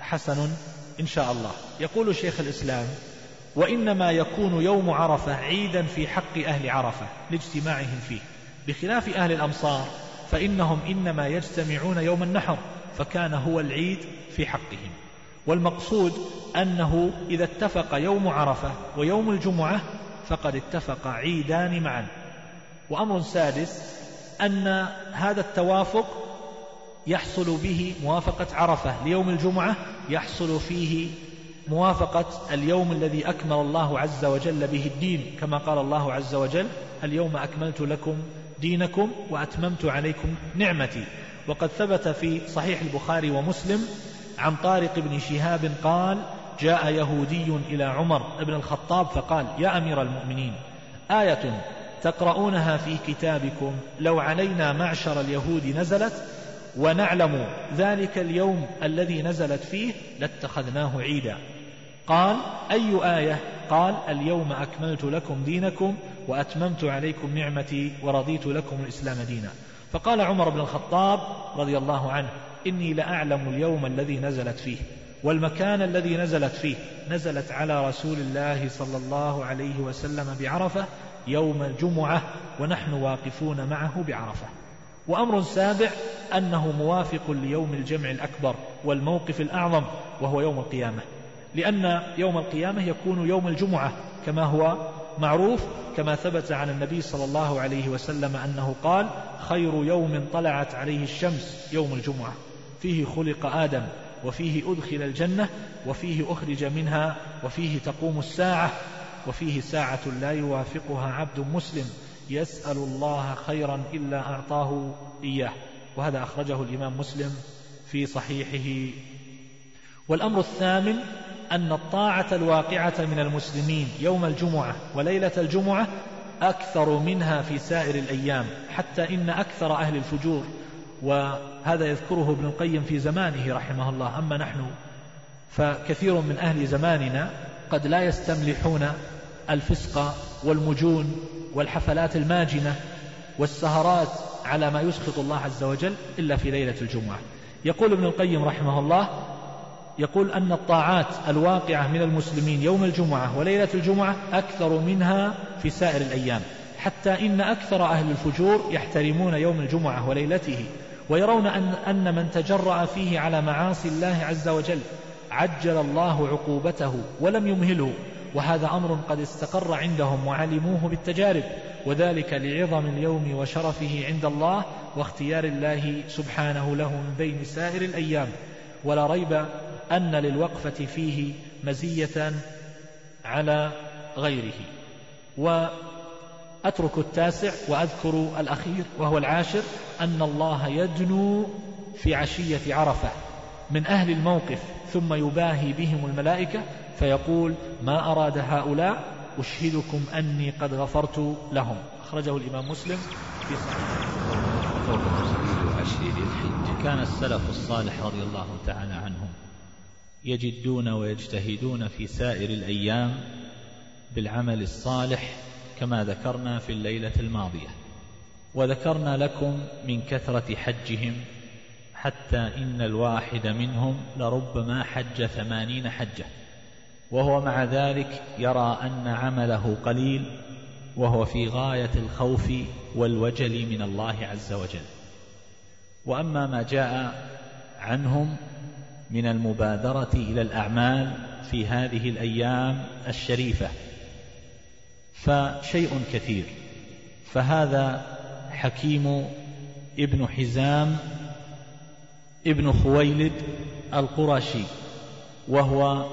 حسن إن شاء الله. يقول شيخ الإسلام وإنما يكون يوم عرفة عيدا في حق أهل عرفة لاجتماعهم فيه، بخلاف أهل الأمصار فإنهم إنما يجتمعون يوم النحر فكان هو العيد في حقهم. والمقصود أنه إذا اتفق يوم عرفة ويوم الجمعة فقد اتفق عيدان معا. وأمر سادس أن هذا التوافق يحصل به موافقة عرفة ليوم الجمعة يحصل فيه موافقة اليوم الذي أكمل الله عز وجل به الدين، كما قال الله عز وجل اليوم أكملت لكم دينكم وأتممت عليكم نعمتي. وقد ثبت في صحيح البخاري ومسلم عن طارق بن شهاب قال جاء يهودي إلى عمر بن الخطاب فقال يا أمير المؤمنين آية تقرؤونها في كتابكم لو علينا معشر اليهود نزلت ونعلم ذلك اليوم الذي نزلت فيه لاتخذناه عيدا. قال أي آية؟ قال اليوم أكملت لكم دينكم وأتممت عليكم نعمتي ورضيت لكم الإسلام دينا. فقال عمر بن الخطاب رضي الله عنه إني لأعلم اليوم الذي نزلت فيه والمكان الذي نزلت فيه، نزلت على رسول الله صلى الله عليه وسلم بعرفة يوم الجمعة ونحن واقفون معه بعرفة. وأمر سابع أنه موافق ليوم الجمع الأكبر والموقف الأعظم وهو يوم القيامة، لأن يوم القيامة يكون يوم الجمعة كما هو معروف، كما ثبت عن النبي صلى الله عليه وسلم أنه قال خير يوم طلعت عليه الشمس يوم الجمعة، فيه خلق آدم وفيه أدخل الجنة وفيه أخرج منها وفيه تقوم الساعة وفيه ساعة لا يوافقها عبد مسلم يسأل الله خيرا إلا أعطاه إياه، وهذا أخرجه الإمام مسلم في صحيحه. والأمر الثامن أن الطاعة الواقعة من المسلمين يوم الجمعة وليلة الجمعة أكثر منها في سائر الأيام، حتى إن أكثر أهل الفجور، وهذا يذكره ابن القيم في زمانه رحمه الله، أما نحن فكثير من أهل زماننا قد لا يستملحون الفسق والمجون والحفلات الماجنة والسهرات على ما يسخط الله عز وجل إلا في ليلة الجمعة. يقول ابن القيم رحمه الله يقول أن الطاعات الواقعة من المسلمين يوم الجمعة وليلة الجمعة أكثر منها في سائر الأيام، حتى إن أكثر أهل الفجور يحترمون يوم الجمعة وليلته ويرون أن, أن من تجرأ فيه على معاصي الله عز وجل عجل الله عقوبته ولم يمهله، وهذا أمر قد استقر عندهم وعلموه بالتجارب، وذلك لعظم اليوم وشرفه عند الله واختيار الله سبحانه له من بين سائر الأيام. ولا ريب أن للوقفة فيه مزية على غيره. وأترك التاسع وأذكر الأخير وهو العاشر، أن الله يدنو في عشية عرفة من أهل الموقف، ثم يباهي بهم الملائكة فيقول: ما أراد هؤلاء، أشهدكم أني قد غفرت لهم. أخرجه الإمام مسلم في صحيحه. كان السلف الصالح رضي الله تعالى عنهم يجدون ويجتهدون في سائر الأيام بالعمل الصالح كما ذكرنا في الليلة الماضية، وذكرنا لكم من كثرة حجهم، حتى إن الواحد منهم لربما حج ثمانين حجة وهو مع ذلك يرى أن عمله قليل، وهو في غاية الخوف والوجل من الله عز وجل. وأما ما جاء عنهم من المبادرة إلى الأعمال في هذه الأيام الشريفة فشيء كثير. فهذا حكيم ابن حزام ابن خويلد القرشي، وهو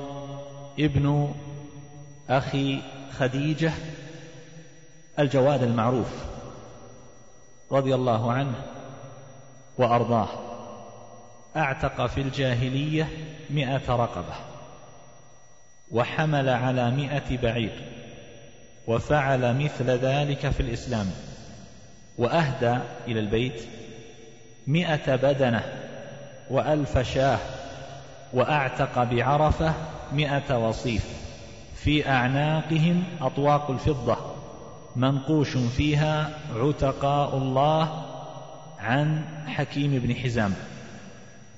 ابن أخي خديجة الجواد المعروف رضي الله عنه وأرضاه، أعتق في الجاهلية مئة رقبة، وحمل على مئة بعير، وفعل مثل ذلك في الإسلام، وأهدى إلى البيت مئة بدنة وألف شاه، وأعتق بعرفة مئة وصيف، في أعناقهم أطواق الفضة منقوش فيها عتقاء الله، عن حكيم بن حزام.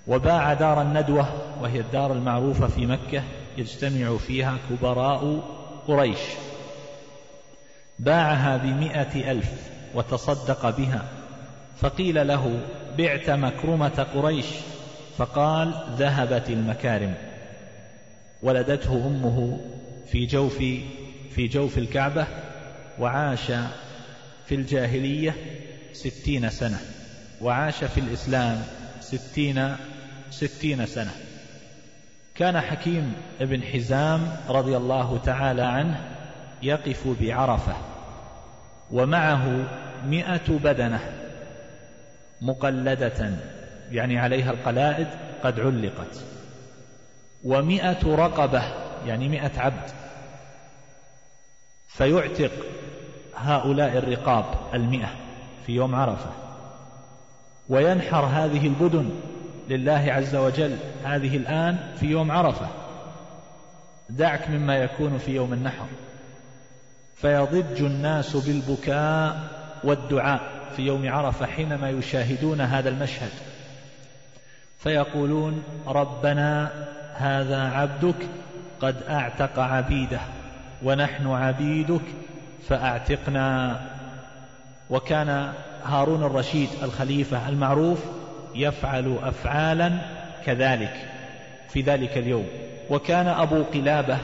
وباع دار الندوة، وهي الدار المعروفة في مكة يجتمع فيها كبراء قريش، باعها بمئة ألف وتصدق بها، فقيل له: بعت مكرمة قريش؟ فقال: ذهبت المكارم. ولدته أمه في جوف في جوف الكعبة، وعاش في الجاهلية ستين سنة، وعاش في الإسلام ستين ستين سنة. كان حكيم بن حزام رضي الله تعالى عنه يقف بعرفة ومعه مئة بدنة مقلدة، يعني عليها القلائد قد علقت، ومئة رقبة، يعني مئة عبد، فيعتق هؤلاء الرقاب المئة في يوم عرفة، وينحر هذه البدن لله عز وجل هذه الآن في يوم عرفة، دعك مما يكون في يوم النحر، فيضج الناس بالبكاء والدعاء في يوم عرفة حينما يشاهدون هذا المشهد، فيقولون: ربنا هذا عبدك قد أعتق عبيده، ونحن عبيدك فأعتقنا. وكان هارون الرشيد الخليفة المعروف يفعل أفعالا كذلك في ذلك اليوم. وكان أبو قلابة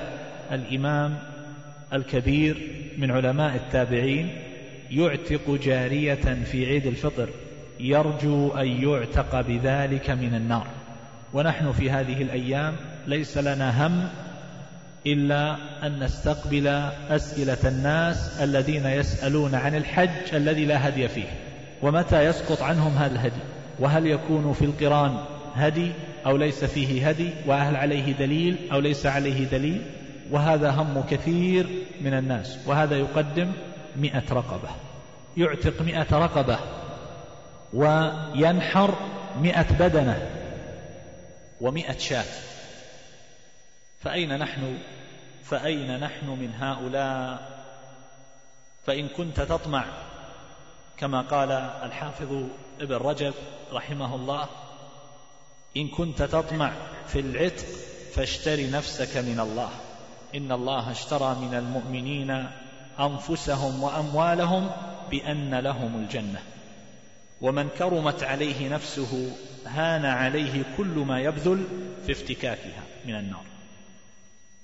الإمام الكبير من علماء التابعين يعتق جارية في عيد الفطر، يرجو أن يعتق بذلك من النار. ونحن في هذه الأيام ليس لنا هم إلا أن نستقبل أسئلة الناس الذين يسألون عن الحج الذي لا هدي فيه، ومتى يسقط عنهم هذا الهدي، وهل يكون في القران هدي أو ليس فيه هدي، وهل عليه دليل أو ليس عليه دليل. وهذا هم كثير من الناس. وهذا يقدم مئة رقبة، يعتق مئة رقبة وينحر مئة بدنة ومئة شاة. فأين نحن فأين نحن من هؤلاء؟ فإن كنت تطمع كما قال الحافظ ابن رجب رحمه الله: إن كنت تطمع في العتق فاشتري نفسك من الله، إن الله اشترى من المؤمنين أنفسهم وأموالهم بأن لهم الجنة، ومن كرمت عليه نفسه هان عليه كل ما يبذل في افتكاكها. من النار.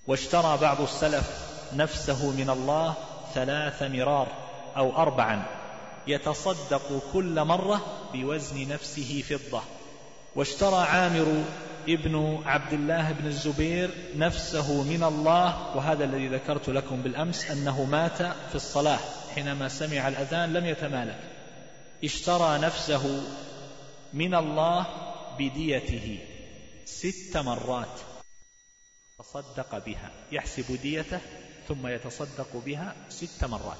واشترى بعض السلف نفسه من الله ثلاث مرار أو أربعا، يتصدق كل مرة بوزن نفسه فضة. واشترى عامر ابن عبد الله بن الزبير نفسه من الله، وهذا الذي ذكرت لكم بالأمس أنه مات في الصلاة حينما سمع الأذان لم يتمالك، اشترى نفسه من الله بديته ست مرات تصدق بها، يحسب ديته ثم يتصدق بها ست مرات.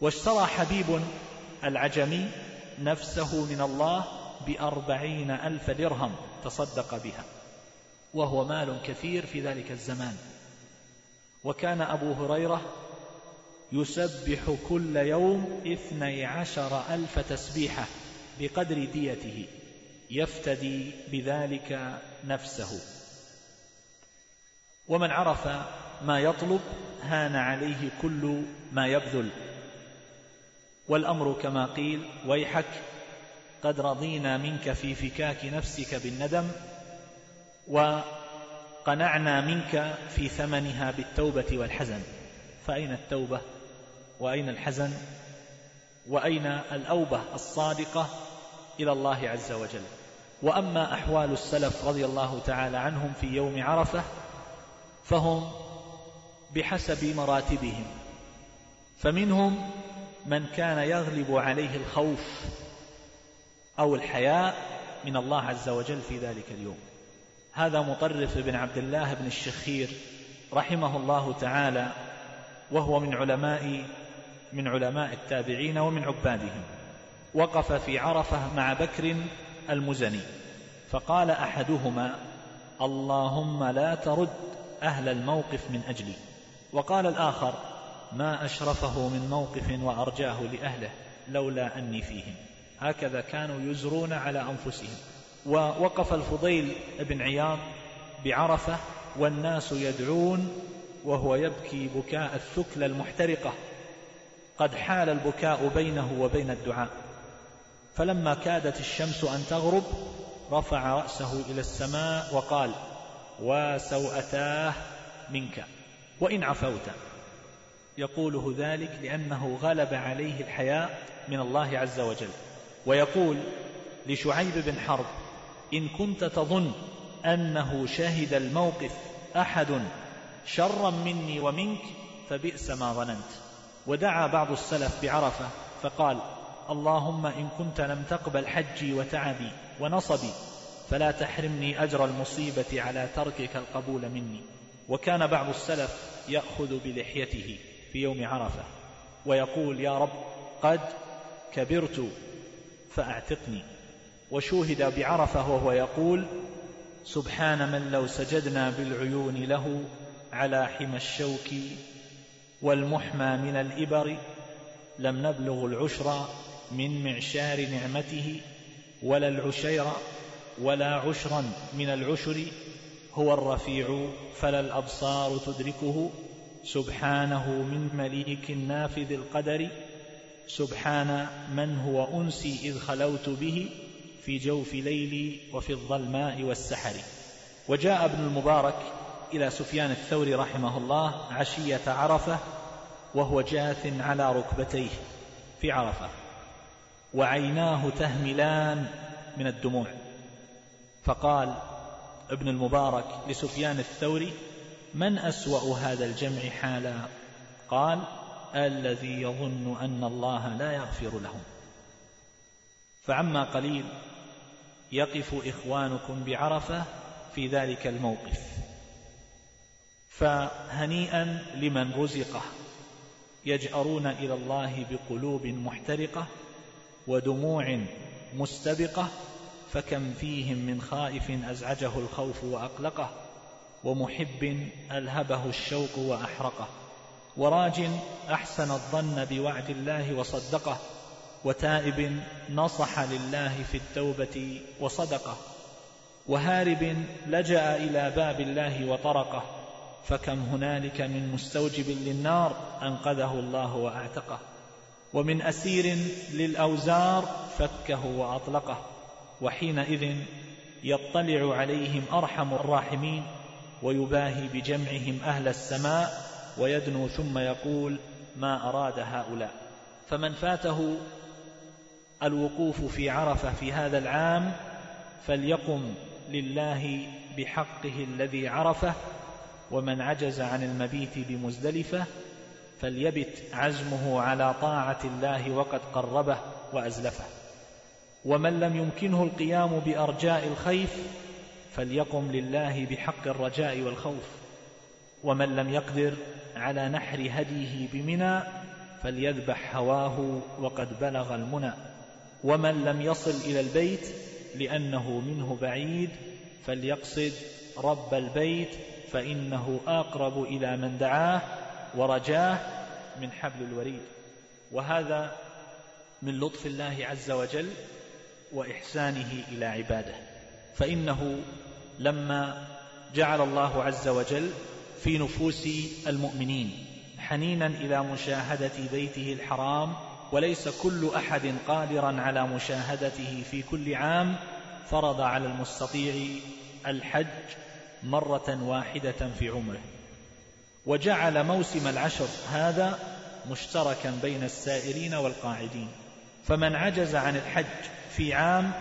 واشترى حبيب العجمي نفسه من الله بأربعين ألف درهم تصدق بها، وهو مال كثير في ذلك الزمان. وكان أبو هريرة يسبح كل يوم اثني عشر ألف تسبيحة بقدر ديته، يفتدي بذلك نفسه. ومن عرف ما يطلب هان عليه كل ما يبذل. والأمر كما قيل: ويحك قد رضينا منك في فكاك نفسك بالندم، وقنعنا منك في ثمنها بالتوبة والحزن. فأين التوبة وأين الحزن وأين الأوبة الصادقة إلى الله عز وجل؟ وأما أحوال السلف رضي الله تعالى عنهم في يوم عرفة فهم بحسب مراتبهم، فمنهم من كان يغلب عليه الخوف أو الحياء من الله عز وجل في ذلك اليوم. هذا مطرف بن عبد الله بن الشخير رحمه الله تعالى، وهو من علماء من علماء التابعين ومن عبادهم. وقف في عرفة مع بكر المزني، فقال أحدهما: اللهم لا ترد أهل الموقف من أجلي. وقال الآخر: ما أشرفه من موقف وأرجاه لأهله لولا أني فيهم. هكذا كانوا يزرون على أنفسهم. ووقف الفضيل بن عياض بعرفة والناس يدعون، وهو يبكي بكاء الثكلى المحترقة، قد حال البكاء بينه وبين الدعاء. فلما كادت الشمس أن تغرب رفع رأسه إلى السماء وقال: وسوءتاه منك وإن عفوت. يقوله ذلك لأنه غلب عليه الحياء من الله عز وجل. ويقول لشعيب بن حرب: إن كنت تظن أنه شهد الموقف أحد شرا مني ومنك فبئس ما ظننت. ودعا بعض السلف بعرفة فقال: اللهم إن كنت لم تقبل حجي وتعبي ونصبي فلا تحرمني أجر المصيبة على تركك القبول مني. وكان بعض السلف يأخذ بلحيته في يوم عرفة ويقول: يا رب قد كبرت فأعتقني. وشوهد بعرفة وهو يقول: سبحان من لو سجدنا بالعيون له على حمى الشوك والمحمى من الإبر لم نبلغ العشر من معشار نعمته ولا العشير ولا عشرا من العشر، هو الرفيع فلا الأبصار تدركه، سبحانه من مليك النافذ القدر، سبحان من هو أنسي إذ خلوت به في جوف ليلي وفي الظلماء والسحر. وجاء ابن المبارك إلى سفيان الثوري رحمه الله عشية عرفة وهو جاث على ركبتيه في عرفة وعيناه تهملان من الدموع، فقال ابن المبارك لسفيان الثوري: من أسوأ هذا الجمع حالا؟ قال: الذي يظن أن الله لا يغفر لهم. فعما قليل يقف إخوانكم بعرفة في ذلك الموقف، فهنيئا لمن رزقه، يجأرون إلى الله بقلوب محترقة ودموع مستبقة، فكم فيهم من خائف أزعجه الخوف وأقلقه، ومحب ألهبه الشوق وأحرقه، وراج أحسن الظن بوعد الله وصدقه، وتائب نصح لله في التوبة وصدقه، وهارب لجأ إلى باب الله وطرقه، فكم هنالك من مستوجب للنار أنقذه الله وأعتقه، ومن أسير للأوزار فكه وأطلقه، وحينئذ يطلع عليهم أرحم الراحمين ويباهي بجمعهم أهل السماء ويدنو ثم يقول ما أراد هؤلاء. فمن فاته الوقوف في عرفة في هذا العام فليقم لله بحقه الذي عرفه، ومن عجز عن المبيت بمزدلفة فليبت عزمه على طاعة الله وقد قربه وأزلفه، ومن لم يمكنه القيام بأرجاء الخيف فليقم لله بحق الرجاء والخوف، ومن لم يقدر على نحر هديه بمنى فليذبح هواه وقد بلغ المنى، ومن لم يصل إلى البيت لأنه منه بعيد فليقصد رب البيت فإنه أقرب إلى من دعاه ورجاه من حبل الوريد. وهذا من لطف الله عز وجل وإحسانه إلى عباده، فإنه لما جعل الله عز وجل في نفوس المؤمنين حنينا إلى مشاهدة بيته الحرام، وليس كل أحد قادرا على مشاهدته في كل عام، فرض على المستطيع الحج مرة واحدة في عمره، وجعل موسم العشر هذا مشتركا بين السائرين والقاعدين، فمن عجز عن الحج في عام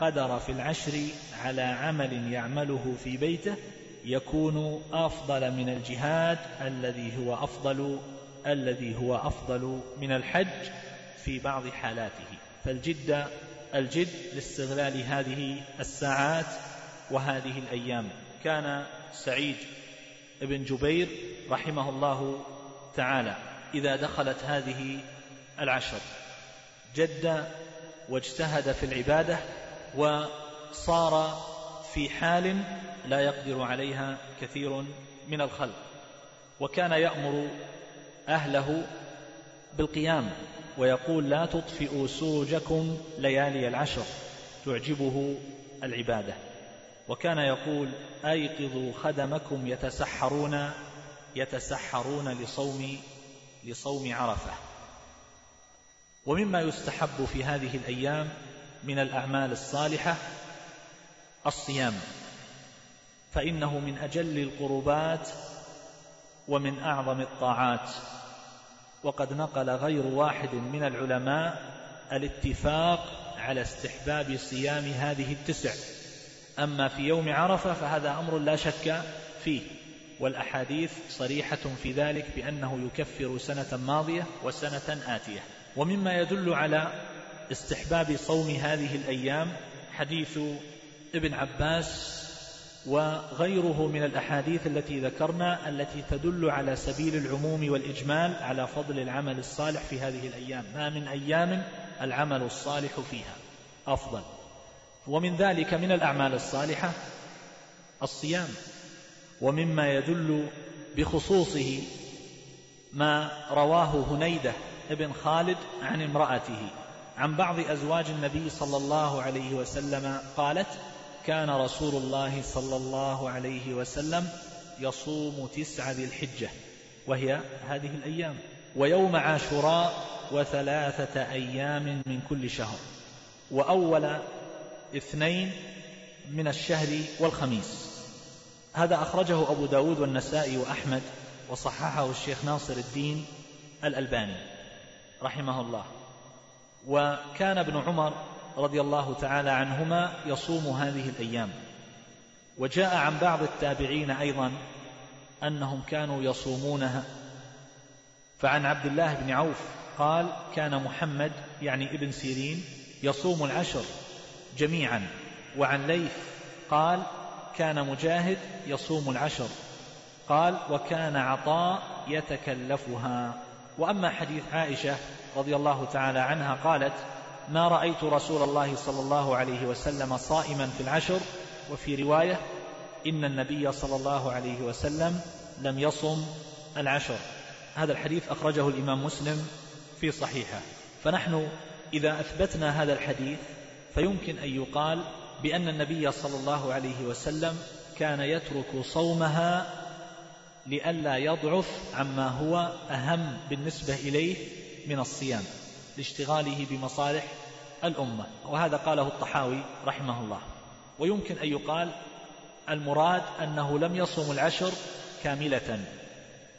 قدر في العشر على عمل يعمله في بيته يكون أفضل من الجهاد الذي هو أفضل الذي هو أفضل من الحج في بعض حالاته. فالجد الجد لاستغلال هذه الساعات وهذه الأيام. كان سعيد بن جبير رحمه الله تعالى إذا دخلت هذه العشر جد واجتهد في العبادة، وصار في حال لا يقدر عليها كثير من الخلق، وكان يأمر أهله بالقيام ويقول لا تطفئوا سوجكم ليالي العشر، تعجبه العبادة، وكان يقول أيقظوا خدمكم يتسحرون يتسحرون لصوم لصوم عرفة. ومما يستحب في هذه الأيام من الأعمال الصالحة الصيام، فإنه من أجل القربات ومن أعظم الطاعات، وقد نقل غير واحد من العلماء الاتفاق على استحباب صيام هذه التسع، أما في يوم عرفة فهذا أمر لا شك فيه، والأحاديث صريحة في ذلك بأنه يكفر سنة ماضية وسنة آتية. ومما يدل على استحباب صوم هذه الأيام حديث ابن عباس وغيره من الأحاديث التي ذكرنا التي تدل على سبيل العموم والإجمال على فضل العمل الصالح في هذه الأيام، ما من أيام العمل الصالح فيها أفضل. ومن ذلك من الأعمال الصالحة الصيام، ومما يدل بخصوصه ما رواه هنيدة ابن خالد عن امرأته عن بعض أزواج النبي صلى الله عليه وسلم قالت كان رسول الله صلى الله عليه وسلم يصوم تسعة ذي الحجة، وهي هذه الأيام، ويوم عاشوراء، وثلاثة أيام من كل شهر، وأول اثنين من الشهر والخميس. هذا أخرجه أبو داود والنسائي وأحمد، وصححه الشيخ ناصر الدين الألباني رحمه الله. وكان ابن عمر رضي الله تعالى عنهما يصوم هذه الأيام، وجاء عن بعض التابعين أيضا أنهم كانوا يصومونها، فعن عبد الله بن عوف قال كان محمد يعني ابن سيرين يصوم العشر جميعا، وعن ليث قال كان مجاهد يصوم العشر، قال وكان عطاء يتكلفها. وأما حديث عائشة رضي الله تعالى عنها قالت ما رأيت رسول الله صلى الله عليه وسلم صائما في العشر، وفي رواية إن النبي صلى الله عليه وسلم لم يصم العشر. هذا الحديث أخرجه الإمام مسلم في صحيحه. فنحن إذا أثبتنا هذا الحديث فيمكن أن يقال بأن النبي صلى الله عليه وسلم كان يترك صومها لئلا يضعف عما هو أهم بالنسبة إليه من الصيام لاشتغاله بمصالح الأمة، وهذا قاله الطحاوي رحمه الله. ويمكن أن يقال المراد أنه لم يصم العشر كاملة،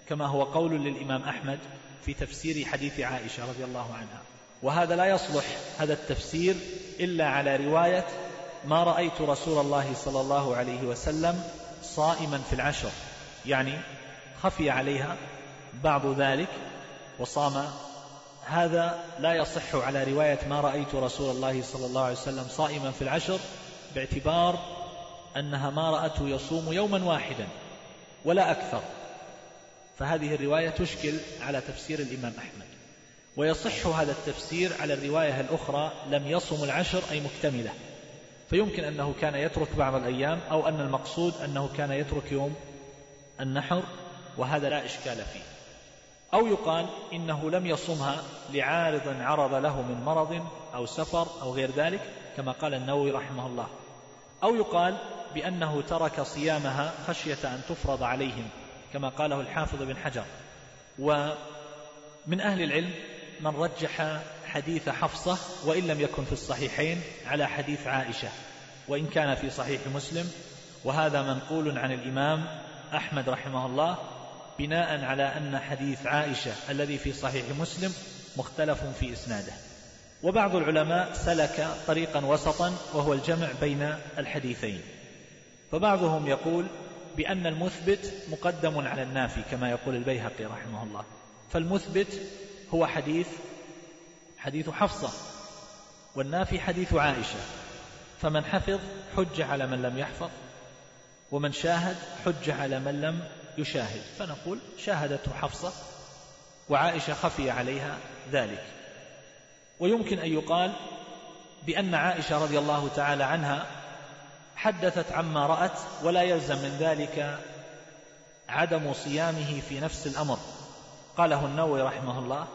كما هو قول للإمام أحمد في تفسير حديث عائشة رضي الله عنها. وهذا لا يصلح هذا التفسير إلا على رواية ما رأيت رسول الله صلى الله عليه وسلم صائما في العشر، يعني خفي عليها بعض ذلك وصام. هذا لا يصح على رواية ما رأيت رسول الله صلى الله عليه وسلم صائما في العشر، باعتبار أنها ما رأته يصوم يوما واحدا ولا أكثر، فهذه الرواية تشكل على تفسير الإمام أحمد. ويصح هذا التفسير على الرواية الأخرى لم يصم العشر أي مكتملة، فيمكن أنه كان يترك بعض الأيام، أو أن المقصود أنه كان يترك يوم النحر، وهذا لا إشكال فيه. أو يقال إنه لم يصمها لعارض عرض له من مرض أو سفر أو غير ذلك كما قال النووي رحمه الله. أو يقال بأنه ترك صيامها خشية أن تفرض عليهم كما قاله الحافظ بن حجر. ومن أهل العلم من رجح حديث حفصة وإن لم يكن في الصحيحين على حديث عائشة وإن كان في صحيح مسلم، وهذا منقول عن الإمام أحمد رحمه الله بناء على أن حديث عائشة الذي في صحيح مسلم مختلف في إسناده. وبعض العلماء سلك طريقا وسطا وهو الجمع بين الحديثين، فبعضهم يقول بأن المثبت مقدم على النافي كما يقول البيهقي رحمه الله، فالمثبت هو حديث حديث حفصة والنافي حديث عائشة، فمن حفظ حج على من لم يحفظ، ومن شاهد حج على من لم يشاهد، فنقول شاهدته حفصة وعائشة خفي عليها ذلك. ويمكن أن يقال بأن عائشة رضي الله تعالى عنها حدثت عما رأت، ولا يلزم من ذلك عدم صيامه في نفس الأمر قاله النووي رحمه الله،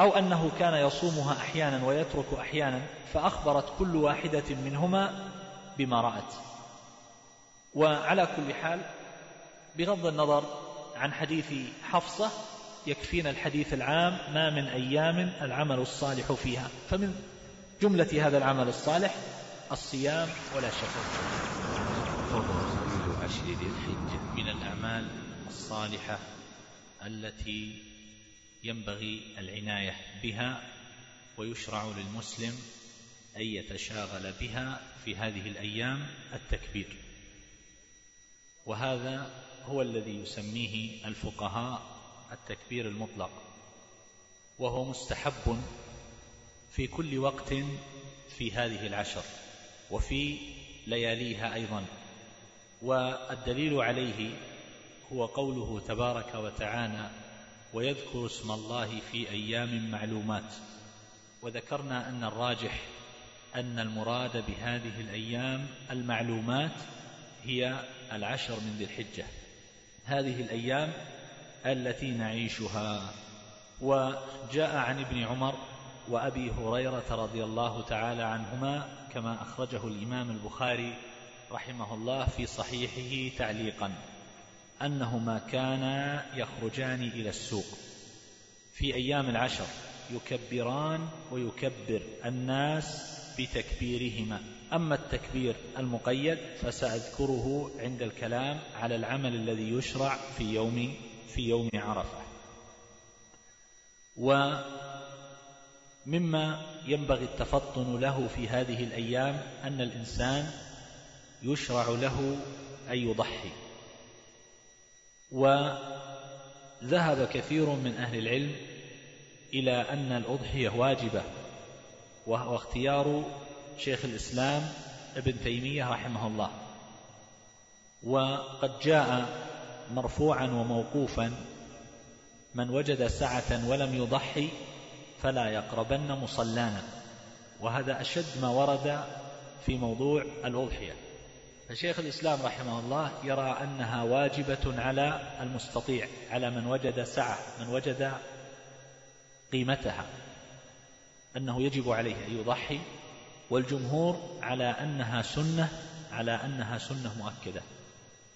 أو أنه كان يصومها أحيانا ويترك أحيانا فأخبرت كل واحدة منهما بما رأت. وعلى كل حال بغض النظر عن حديث حفصة يكفينا الحديث العام ما من أيام العمل الصالح فيها، فمن جملة هذا العمل الصالح الصيام ولا شك. فضل عشر ذي الحجة من الأعمال الصالحة التي ينبغي العناية بها، ويشرع للمسلم أن يتشاغل بها في هذه الأيام التكبير، وهذا هو الذي يسميه الفقهاء التكبير المطلق، وهو مستحب في كل وقت في هذه العشر وفي لياليها أيضا. والدليل عليه هو قوله تبارك وتعالى ويذكر اسم الله في أيام معلومات، وذكرنا أن الراجح أن المراد بهذه الأيام المعلومات هي العشر من ذي الحجة، هذه الأيام التي نعيشها. وجاء عن ابن عمر وأبي هريرة رضي الله تعالى عنهما كما أخرجه الإمام البخاري رحمه الله في صحيحه تعليقا أنهما كانا يخرجان إلى السوق في أيام العشر يكبران ويكبر الناس بتكبيرهما. أما التكبير المقيد فسأذكره عند الكلام على العمل الذي يشرع في يوم في يوم عرفة. ومما ينبغي التفطن له في هذه الأيام أن الإنسان يشرع له أن يضحي، وذهب كثير من أهل العلم إلى أن الأضحية واجبة، وهو اختيار شيخ الإسلام ابن تيمية رحمه الله. وقد جاء مرفوعا وموقوفا من وجد سعة ولم يضحي فلا يقربن مصلانا، وهذا أشد ما ورد في موضوع الأضحية. فشيخ الإسلام رحمه الله يرى أنها واجبة على المستطيع، على من وجد سعة، من وجد قيمتها، أنه يجب عليه أن يضحي. والجمهور على أنها سنة على أنها سنة مؤكدة.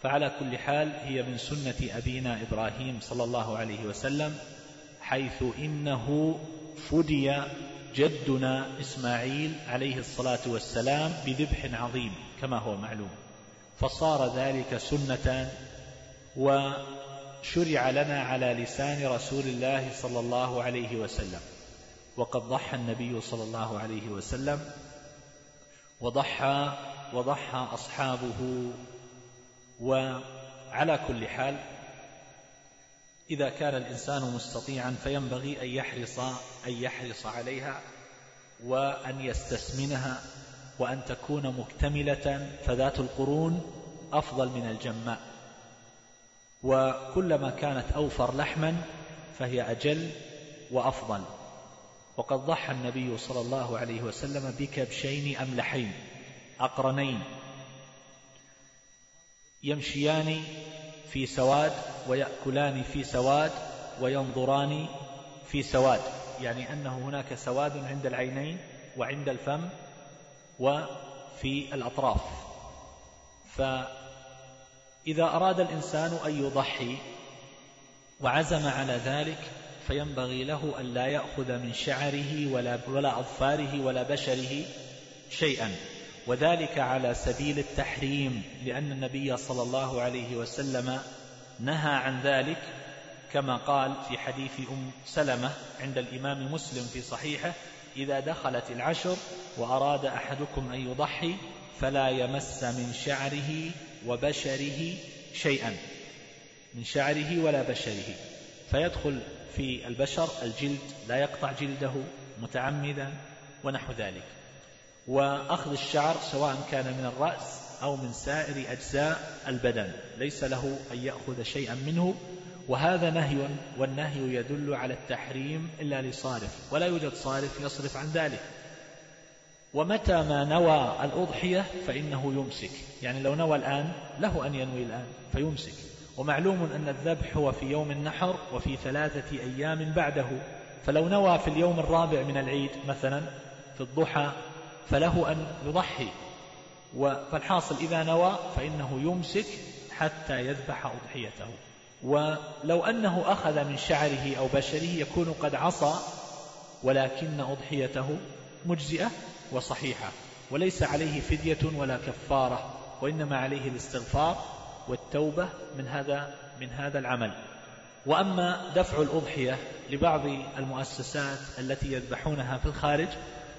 فعلى كل حال هي من سنة أبينا إبراهيم صلى الله عليه وسلم، حيث إنه فدي جدنا إسماعيل عليه الصلاة والسلام بذبح عظيم كما هو معلوم، فصار ذلك سنة وشرع لنا على لسان رسول الله صلى الله عليه وسلم. وقد ضحى النبي صلى الله عليه وسلم وضحى وضحى أصحابه. وعلى كل حال إذا كان الإنسان مستطيعا فينبغي أن يحرص, أن يحرص عليها وأن يستثمنها وأن تكون مكتملة، فذات القرون أفضل من الجماء، وكلما كانت أوفر لحما فهي أجل وأفضل. وقد ضحى النبي صلى الله عليه وسلم بكبشين أملحين أقرنين يمشيان في سواد ويأكلان في سواد وينظران في سواد، يعني أنه هناك سواد عند العينين وعند الفم وفي الأطراف. فإذا أراد الإنسان أن يضحي وعزم على ذلك فينبغي له أن لا يأخذ من شعره ولا, ولا أظفاره ولا بشره شيئا، وذلك على سبيل التحريم، لأن النبي صلى الله عليه وسلم نهى عن ذلك كما قال في حديث أم سلمة عند الإمام مسلم في صحيحه: إذا دخلت العشر وأراد أحدكم أن يضحي فلا يمس من شعره وبشره شيئا، من شعره ولا بشره، فيدخل في البشر الجلد، لا يقطع جلده متعمدا ونحو ذلك، وأخذ الشعر سواء كان من الرأس أو من سائر أجزاء البدن، ليس له أن يأخذ شيئا منه، وهذا نهي، والنهي يدل على التحريم إلا لصارف، ولا يوجد صارف يصرف عن ذلك. ومتى ما نوى الأضحية فإنه يمسك، يعني لو نوى الآن له أن ينوي الآن فيمسك. ومعلوم أن الذبح هو في يوم النحر وفي ثلاثة أيام بعده، فلو نوى في اليوم الرابع من العيد مثلا في الضحى فله أن يضحي. فالحاصل إذا نوى فإنه يمسك حتى يذبح أضحيته. ولو أنه أخذ من شعره أو بشره يكون قد عصى، ولكن أضحيته مجزئة وصحيحة، وليس عليه فدية ولا كفارة، وإنما عليه الاستغفار والتوبة من هذا من هذا العمل. وأما دفع الأضحية لبعض المؤسسات التي يذبحونها في الخارج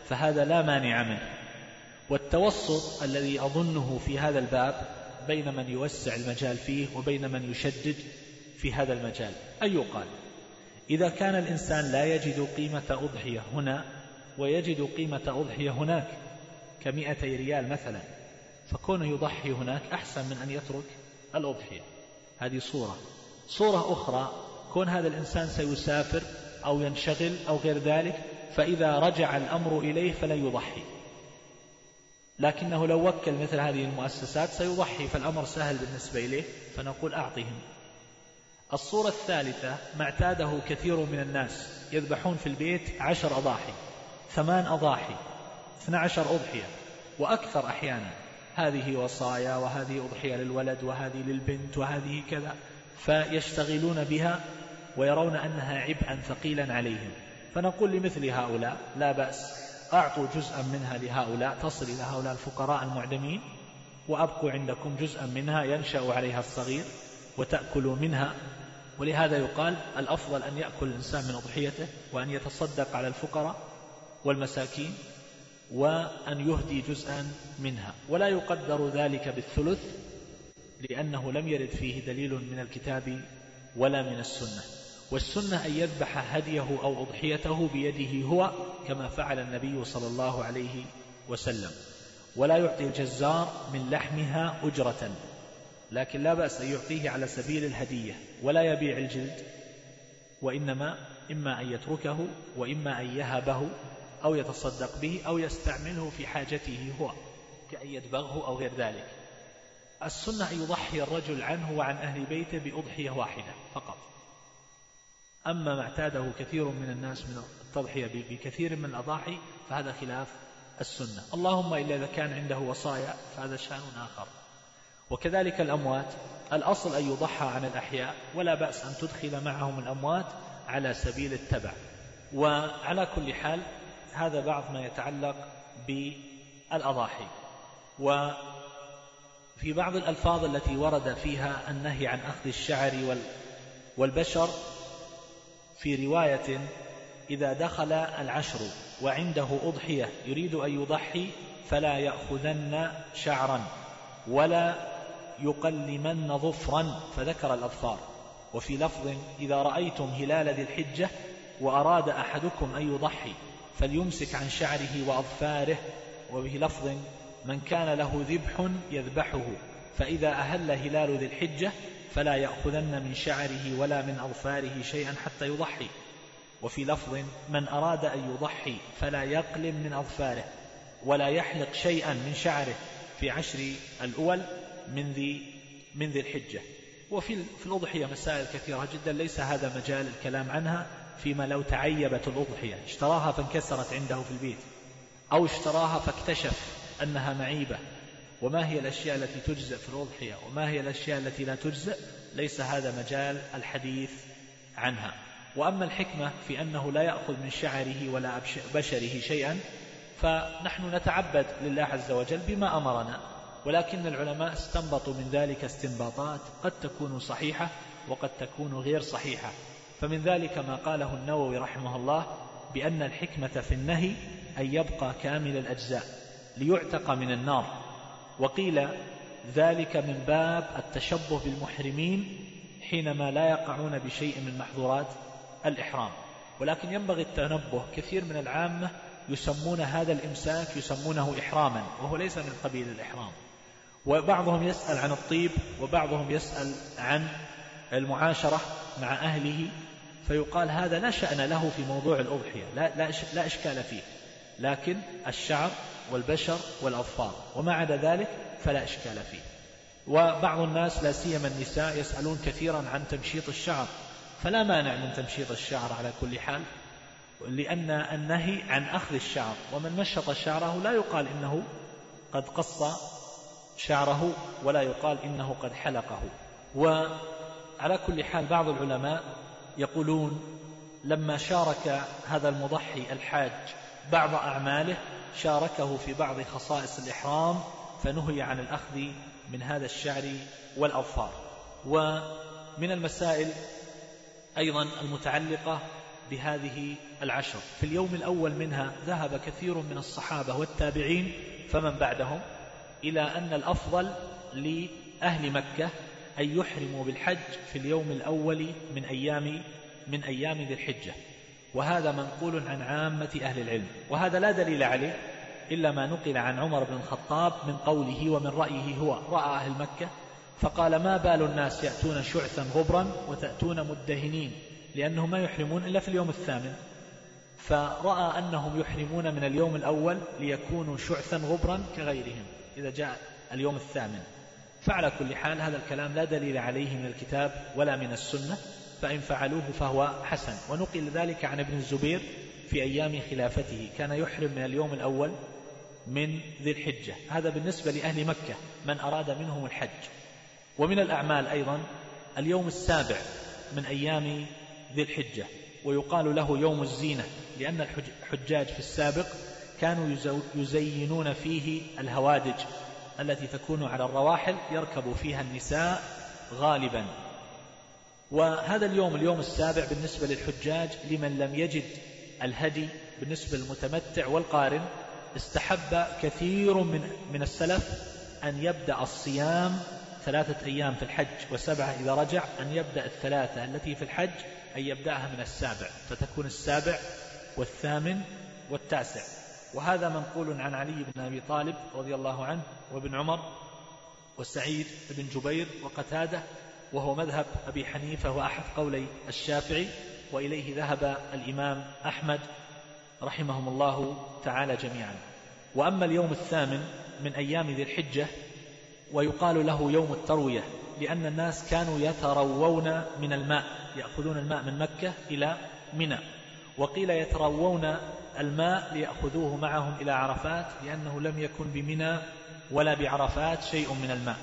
فهذا لا مانع منه. والتوسط الذي أظنه في هذا الباب بين من يوسع المجال فيه وبين من يشدد في هذا المجال أن يقال إذا كان الإنسان لا يجد قيمة أضحية هنا ويجد قيمة أضحية هناك كمئتي ريال مثلا، فكونه يضحي هناك أحسن من أن يترك الأضحية. هذه صورة. صورة أخرى كون هذا الإنسان سيسافر أو ينشغل أو غير ذلك، فإذا رجع الأمر إليه فلا يضحي، لكنه لو وكل مثل هذه المؤسسات سيضحي فالأمر سهل بالنسبة إليه، فنقول أعطهم. الصورة الثالثة ما اعتاده كثير من الناس، يذبحون في البيت عشر أضاحي، ثمان أضاحي، اثنى عشر أضحية وأكثر أحيانا، هذه وصايا وهذه أضحية للولد وهذه للبنت وهذه كذا، فيشتغلون بها ويرون أنها عبئا ثقيلا عليهم. فنقول لمثل هؤلاء لا بأس، أعطوا جزءا منها لهؤلاء تصل إلى هؤلاء الفقراء المعدمين، وأبقوا عندكم جزءا منها ينشأ عليها الصغير وتأكلوا منها. ولهذا يقال الأفضل أن يأكل الإنسان من أضحيته وأن يتصدق على الفقراء والمساكين وأن يهدي جزءا منها، ولا يقدر ذلك بالثلث لأنه لم يرد فيه دليل من الكتاب ولا من السنة. والسنة أن يذبح هديه أو أضحيته بيده هو كما فعل النبي صلى الله عليه وسلم، ولا يعطي الجزار من لحمها أجرة، لكن لا بأس أن يعطيه على سبيل الهدية، ولا يبيع الجلد، وإنما إما أن يتركه وإما أن يهبه أو يتصدق به أو يستعمله في حاجته هو، كأن يدبغه أو غير ذلك. السنة أن يضحي الرجل عنه وعن أهل بيته بأضحية واحدة فقط. أما ما اعتاده كثير من الناس من التضحية بكثير من الأضاحي فهذا خلاف السنة، اللهم إلا إذا كان عنده وصايا فهذا شأن آخر. وكذلك الأموات، الأصل أن يضحى عن الأحياء، ولا بأس أن تدخل معهم الأموات على سبيل التبع. وعلى كل حال هذا بعض ما يتعلق بالأضاحي. وفي بعض الألفاظ التي ورد فيها النهي عن أخذ الشعر والبشر في رواية إذا دخل العشر وعنده أضحية يريد أن يضحي فلا يأخذن شعرا ولا يقلمن ظفرا، فذكر الأظفار. وفي لفظ إذا رأيتم هلال ذي الحجة وأراد أحدكم أن يضحي فليمسك عن شعره وأظفاره. وبه لفظ من كان له ذبح يذبحه فإذا أهل هلال ذي الحجة فلا يأخذن من شعره ولا من أظفاره شيئا حتى يضحي. وفي لفظ من أراد أن يضحي فلا يقلم من أظفاره ولا يحلق شيئا من شعره في عشر الأول من ذي من ذي الحجة. وفي في الأضحية مسائل كثيرة جدا ليس هذا مجال الكلام عنها، فيما لو تعيبت الأضحية اشتراها فانكسرت عنده في البيت أو اشتراها فاكتشف أنها معيبة، وما هي الأشياء التي تجزئ في الأضحية وما هي الأشياء التي لا تجزئ، ليس هذا مجال الحديث عنها. وأما الحكمة في أنه لا يأخذ من شعره ولا بشره شيئا، فنحن نتعبد لله عز وجل بما أمرنا، ولكن العلماء استنبطوا من ذلك استنباطات قد تكون صحيحة وقد تكون غير صحيحة. فمن ذلك ما قاله النووي رحمه الله بأن الحكمة في النهي أن يبقى كامل الأجزاء ليعتق من النار. وقيل ذلك من باب التشبه بالمحرمين حينما لا يقعون بشيء من محظورات الإحرام. ولكن ينبغي التنبه، كثير من العامة يسمون هذا الإمساك يسمونه إحراما وهو ليس من قبيل الإحرام. وبعضهم يسأل عن الطيب وبعضهم يسأل عن المعاشرة مع أهله، فيقال هذا لا شأن له في موضوع الأضحية، لا, لا, لا إشكال فيه، لكن الشعر والبشر والأظفار وما عدا ذلك فلا إشكال فيه. وبعض الناس لا سيما النساء يسألون كثيرا عن تمشيط الشعر، فلا مانع من تمشيط الشعر على كل حال، لأن النهي عن أخذ الشعر، ومن مشط شعره لا يقال إنه قد قص شعره ولا يقال إنه قد حلقه. وعلى كل حال بعض العلماء يقولون لما شارك هذا المضحي الحاج بعض أعماله شاركه في بعض خصائص الإحرام، فنهي عن الأخذ من هذا الشعر والأظفار. ومن المسائل أيضا المتعلقة بهذه العشر في اليوم الأول منها ذهب كثير من الصحابة والتابعين فمن بعدهم إلى أن الأفضل لأهل مكة أن يحرموا بالحج في اليوم الأول من أيام من أيام ذي الحجة، وهذا منقول عن عامة أهل العلم، وهذا لا دليل عليه إلا ما نقل عن عمر بن الخطاب من قوله ومن رأيه هو، رأى أهل مكة فقال ما بال الناس يأتون شعثا غبرا وتأتون مدهنين، لأنهم ما يحرمون إلا في اليوم الثامن، فرأى أنهم يحرمون من اليوم الأول ليكونوا شعثا غبرا كغيرهم إذا جاء اليوم الثامن. فعلى كل حال هذا الكلام لا دليل عليه من الكتاب ولا من السنة، فإن فعلوه فهو حسن. ونقل ذلك عن ابن الزبير في أيام خلافته كان يحرم من اليوم الأول من ذي الحجة، هذا بالنسبة لأهل مكة من أراد منهم الحج. ومن الأعمال أيضا اليوم السابع من أيام ذي الحجة، ويقال له يوم الزينة لأن الحجاج في السابق كانوا يزينون فيه الهوادج التي تكون على الرواحل يركب فيها النساء غالبا. وهذا اليوم اليوم السابع بالنسبة للحجاج لمن لم يجد الهدي بالنسبة للمتمتع والقارن، استحب كثير من من السلف أن يبدأ الصيام ثلاثة أيام في الحج وسبعة إذا رجع، أن يبدأ الثلاثة التي في الحج أن يبدأها من السابع، فتكون السابع والثامن والتاسع. وهذا منقول عن علي بن أبي طالب رضي الله عنه وابن عمر وسعيد بن جبير وقتادة، وهو مذهب أبي حنيفة وأحد قولي الشافعي، وإليه ذهب الإمام أحمد رحمهم الله تعالى جميعا. وأما اليوم الثامن من أيام ذي الحجة ويقال له يوم التروية لأن الناس كانوا يتروون من الماء، يأخذون الماء من مكة إلى منى، وقيل يتروون الماء ليأخذوه معهم إلى عرفات لأنه لم يكن بمنى ولا بعرفات شيء من الماء.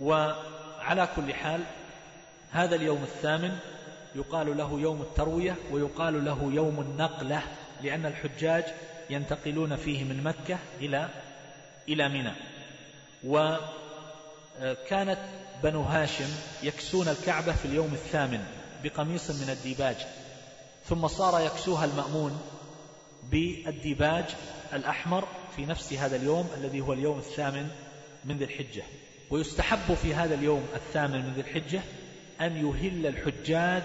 وعلى كل حال هذا اليوم الثامن يقال له يوم التروية ويقال له يوم النقلة لأن الحجاج ينتقلون فيه من مكة إلى إلى منى. وكانت بنو هاشم يكسون الكعبة في اليوم الثامن بقميص من الديباج، ثم صار يكسوها المأمون بالديباج الأحمر في نفس هذا اليوم الذي هو اليوم الثامن من ذي الحجة. ويستحب في هذا اليوم الثامن من ذي الحجة أن يهل الحجاج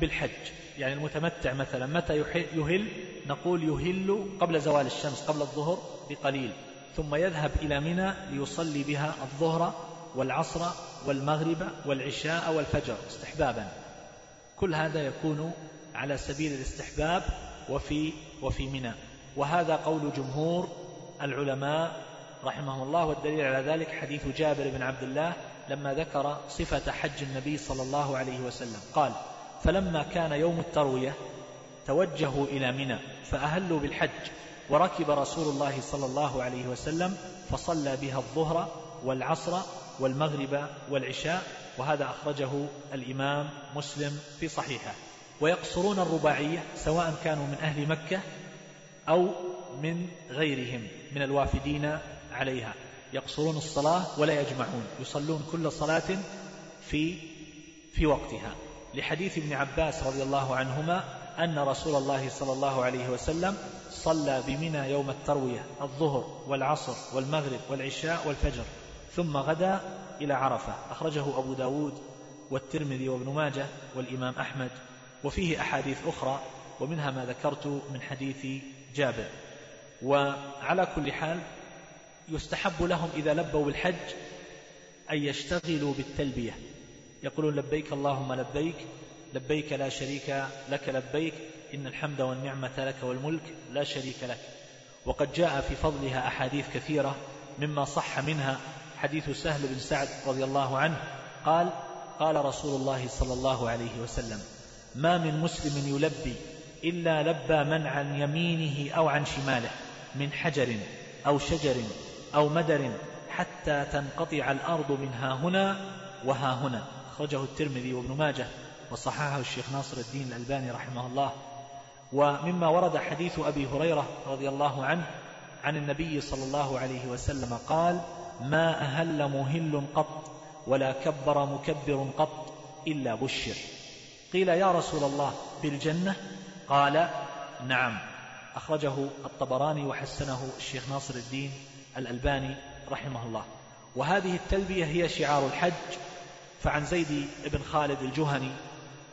بالحج، يعني المتمتع مثلا متى يهل؟ نقول يهل قبل زوال الشمس، قبل الظهر بقليل، ثم يذهب إلى منى ليصلي بها الظهر والعصر والمغرب والعشاء والفجر استحبابا. كل هذا يكون على سبيل الاستحباب وفي وفي منى، وهذا قول جمهور العلماء رحمهم الله. والدليل على ذلك حديث جابر بن عبد الله لما ذكر صفة حج النبي صلى الله عليه وسلم قال: فلما كان يوم التروية توجهوا إلى منى فأهلوا بالحج، وركب رسول الله صلى الله عليه وسلم فصلى بها الظهر والعصر والمغرب والعشاء. وهذا أخرجه الإمام مسلم في صحيحه. ويقصرون الرباعية سواء كانوا من أهل مكة أو من غيرهم من الوافدين عليها، يقصرون الصلاة ولا يجمعون، يصلون كل صلاة في في وقتها، لحديث ابن عباس رضي الله عنهما أن رسول الله صلى الله عليه وسلم صلى بمنى يوم التروية الظهر والعصر والمغرب والعشاء والفجر، ثم غدا إلى عرفة. أخرجه أبو داود والترمذي وابن ماجه والإمام أحمد. وفيه أحاديث أخرى ومنها ما ذكرت من حديث جابر. وعلى كل حال يستحب لهم إذا لبوا بالحج أن يشتغلوا بالتلبية، يقولون: لبيك اللهم لبيك، لبيك لا شريك لك لبيك، إن الحمد والنعمة لك والملك لا شريك لك. وقد جاء في فضلها أحاديث كثيرة، مما صح منها حديث سهل بن سعد رضي الله عنه قال: قال رسول الله صلى الله عليه وسلم: ما من مسلم يلبي إلا لبى من عن يمينه أو عن شماله من حجر أو شجر أو مدر حتى تنقطع الأرض من هاهنا وهاهنا. أخرجه الترمذي وابن ماجه وصححه الشيخ ناصر الدين الألباني رحمه الله. ومما ورد حديث أبي هريرة رضي الله عنه عن النبي صلى الله عليه وسلم قال: ما أهل مهل قط ولا كبر مكبر قط إلا بشر. قيل: يا رسول الله بالجنة؟ قال: نعم. أخرجه الطبراني وحسنه الشيخ ناصر الدين الألباني رحمه الله. وهذه التلبية هي شعار الحج. فعن زيد بن خالد الجهني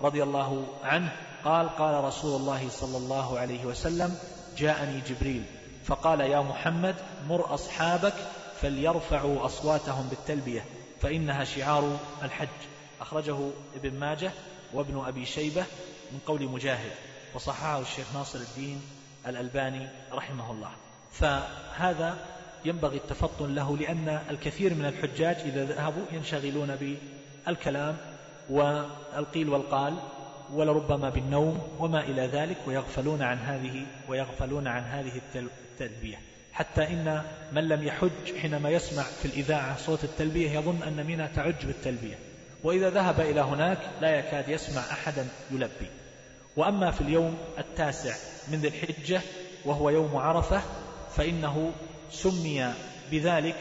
رضي الله عنه قال: قال رسول الله صلى الله عليه وسلم: جاءني جبريل فقال: يا محمد مر أصحابك فليرفعوا أصواتهم بالتلبية فإنها شعار الحج. أخرجه ابن ماجه وابن أبي شيبة من قول مجاهد، وصححه الشيخ ناصر الدين الألباني رحمه الله. فهذا ينبغي التفطن له، لأن الكثير من الحجاج إذا ذهبوا ينشغلون بالكلام والقيل والقال ولربما بالنوم وما إلى ذلك، ويغفلون عن هذه ويغفلون عن هذه التلبية، حتى إن من لم يحج حينما يسمع في الإذاعة صوت التلبية يظن أن منى تعج بالتلبية، وإذا ذهب إلى هناك لا يكاد يسمع أحدا يلبي. وأما في اليوم التاسع من ذي الحجة وهو يوم عرفة فإنه سمي بذلك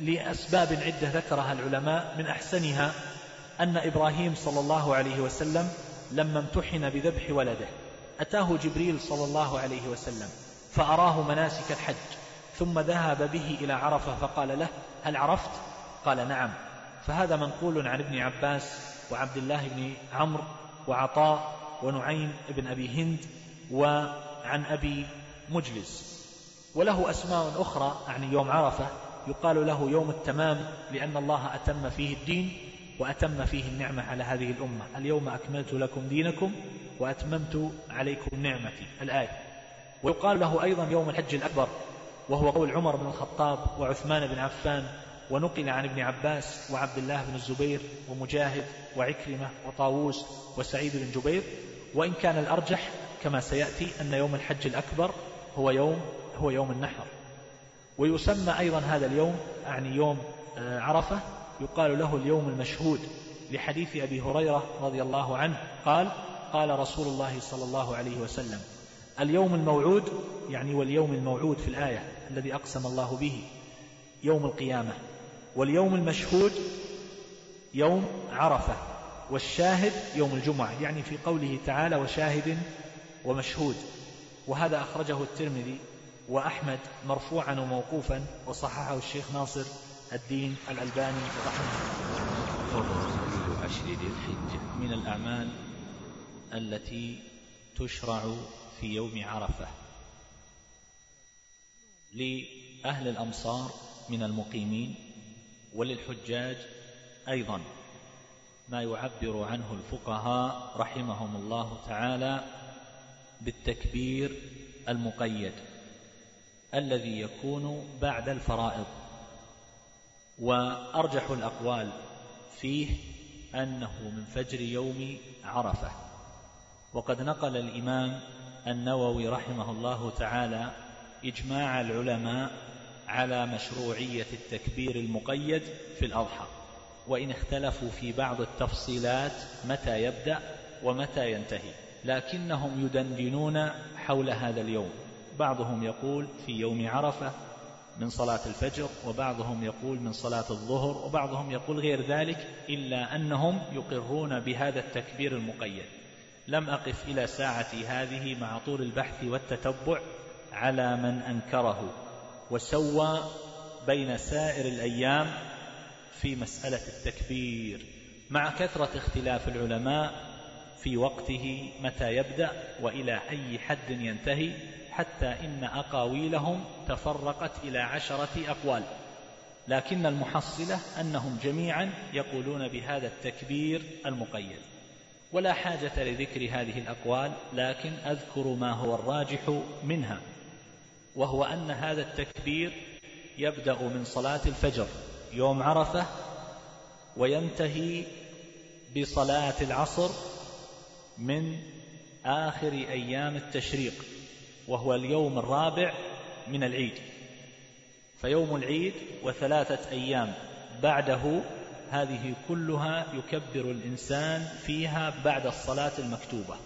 لأسباب عدة ذكرها العلماء، من أحسنها أن إبراهيم صلى الله عليه وسلم لما امتحن بذبح ولده أتاه جبريل صلى الله عليه وسلم فأراه مناسك الحج، ثم ذهب به إلى عرفة فقال له: هل عرفت؟ قال: نعم. فهذا منقول عن ابن عباس وعبد الله بن عمرو وعطاء ونعيم بن أبي هند وعن أبي مجلس. وله أسماء أخرى عن يوم عرفة، يقال له يوم التمام لأن الله أتم فيه الدين وأتم فيه النعمة على هذه الأمة: اليوم أكملت لكم دينكم وأتممت عليكم نعمتي، الآية. ويقال له أيضا يوم الحج الأكبر، وهو قول عمر بن الخطاب وعثمان بن عفان، ونقل عن ابن عباس وعبد الله بن الزبير ومجاهد وعكرمة وطاووس وسعيد بن جبير. وإن كان الأرجح كما سيأتي أن يوم الحج الأكبر هو يوم هو يوم النحر. ويسمى أيضا هذا اليوم يعني يوم عرفة، يقال له اليوم المشهود لحديث أبي هريرة رضي الله عنه قال: قال رسول الله صلى الله عليه وسلم: اليوم الموعود يعني واليوم الموعود في الآية الذي أقسم الله به يوم القيامة، واليوم المشهود يوم عرفة، والشاهد يوم الجمعة، يعني في قوله تعالى وشاهد ومشهود. وهذا أخرجه الترمذي وأحمد مرفوعا وموقوفا، وصححه الشيخ ناصر الدين الألباني رحمه الله. عشر ذي الحجة من الأعمال التي تشرع في يوم عرفة لأهل الأمصار من المقيمين، وللحجاج أيضا ما يعبر عنه الفقهاء رحمهم الله تعالى بالتكبير المقيد الذي يكون بعد الفرائض. وأرجح الأقوال فيه أنه من فجر يوم عرفة. وقد نقل الإمام النووي رحمه الله تعالى إجماع العلماء على مشروعية التكبير المقيد في الأضحى، وإن اختلفوا في بعض التفصيلات متى يبدأ ومتى ينتهي، لكنهم يدندنون حول هذا اليوم. بعضهم يقول في يوم عرفة من صلاة الفجر، وبعضهم يقول من صلاة الظهر، وبعضهم يقول غير ذلك، إلا أنهم يقرون بهذا التكبير المقيد. لم أقف إلى ساعتي هذه مع طول البحث والتتبع على من أنكره وسوى بين سائر الأيام في مسألة التكبير، مع كثرة اختلاف العلماء في وقته متى يبدأ وإلى أي حد ينتهي، حتى إن أقاويلهم تفرقت إلى عشرة أقوال، لكن المحصلة أنهم جميعا يقولون بهذا التكبير المقيد. ولا حاجة لذكر هذه الأقوال، لكن أذكر ما هو الراجح منها، وهو أن هذا التكبير يبدأ من صلاة الفجر يوم عرفة وينتهي بصلاة العصر من آخر أيام التشريق، وهو اليوم الرابع من العيد. فيوم العيد وثلاثة أيام بعده هذه كلها يكبر الإنسان فيها بعد الصلاة المكتوبة.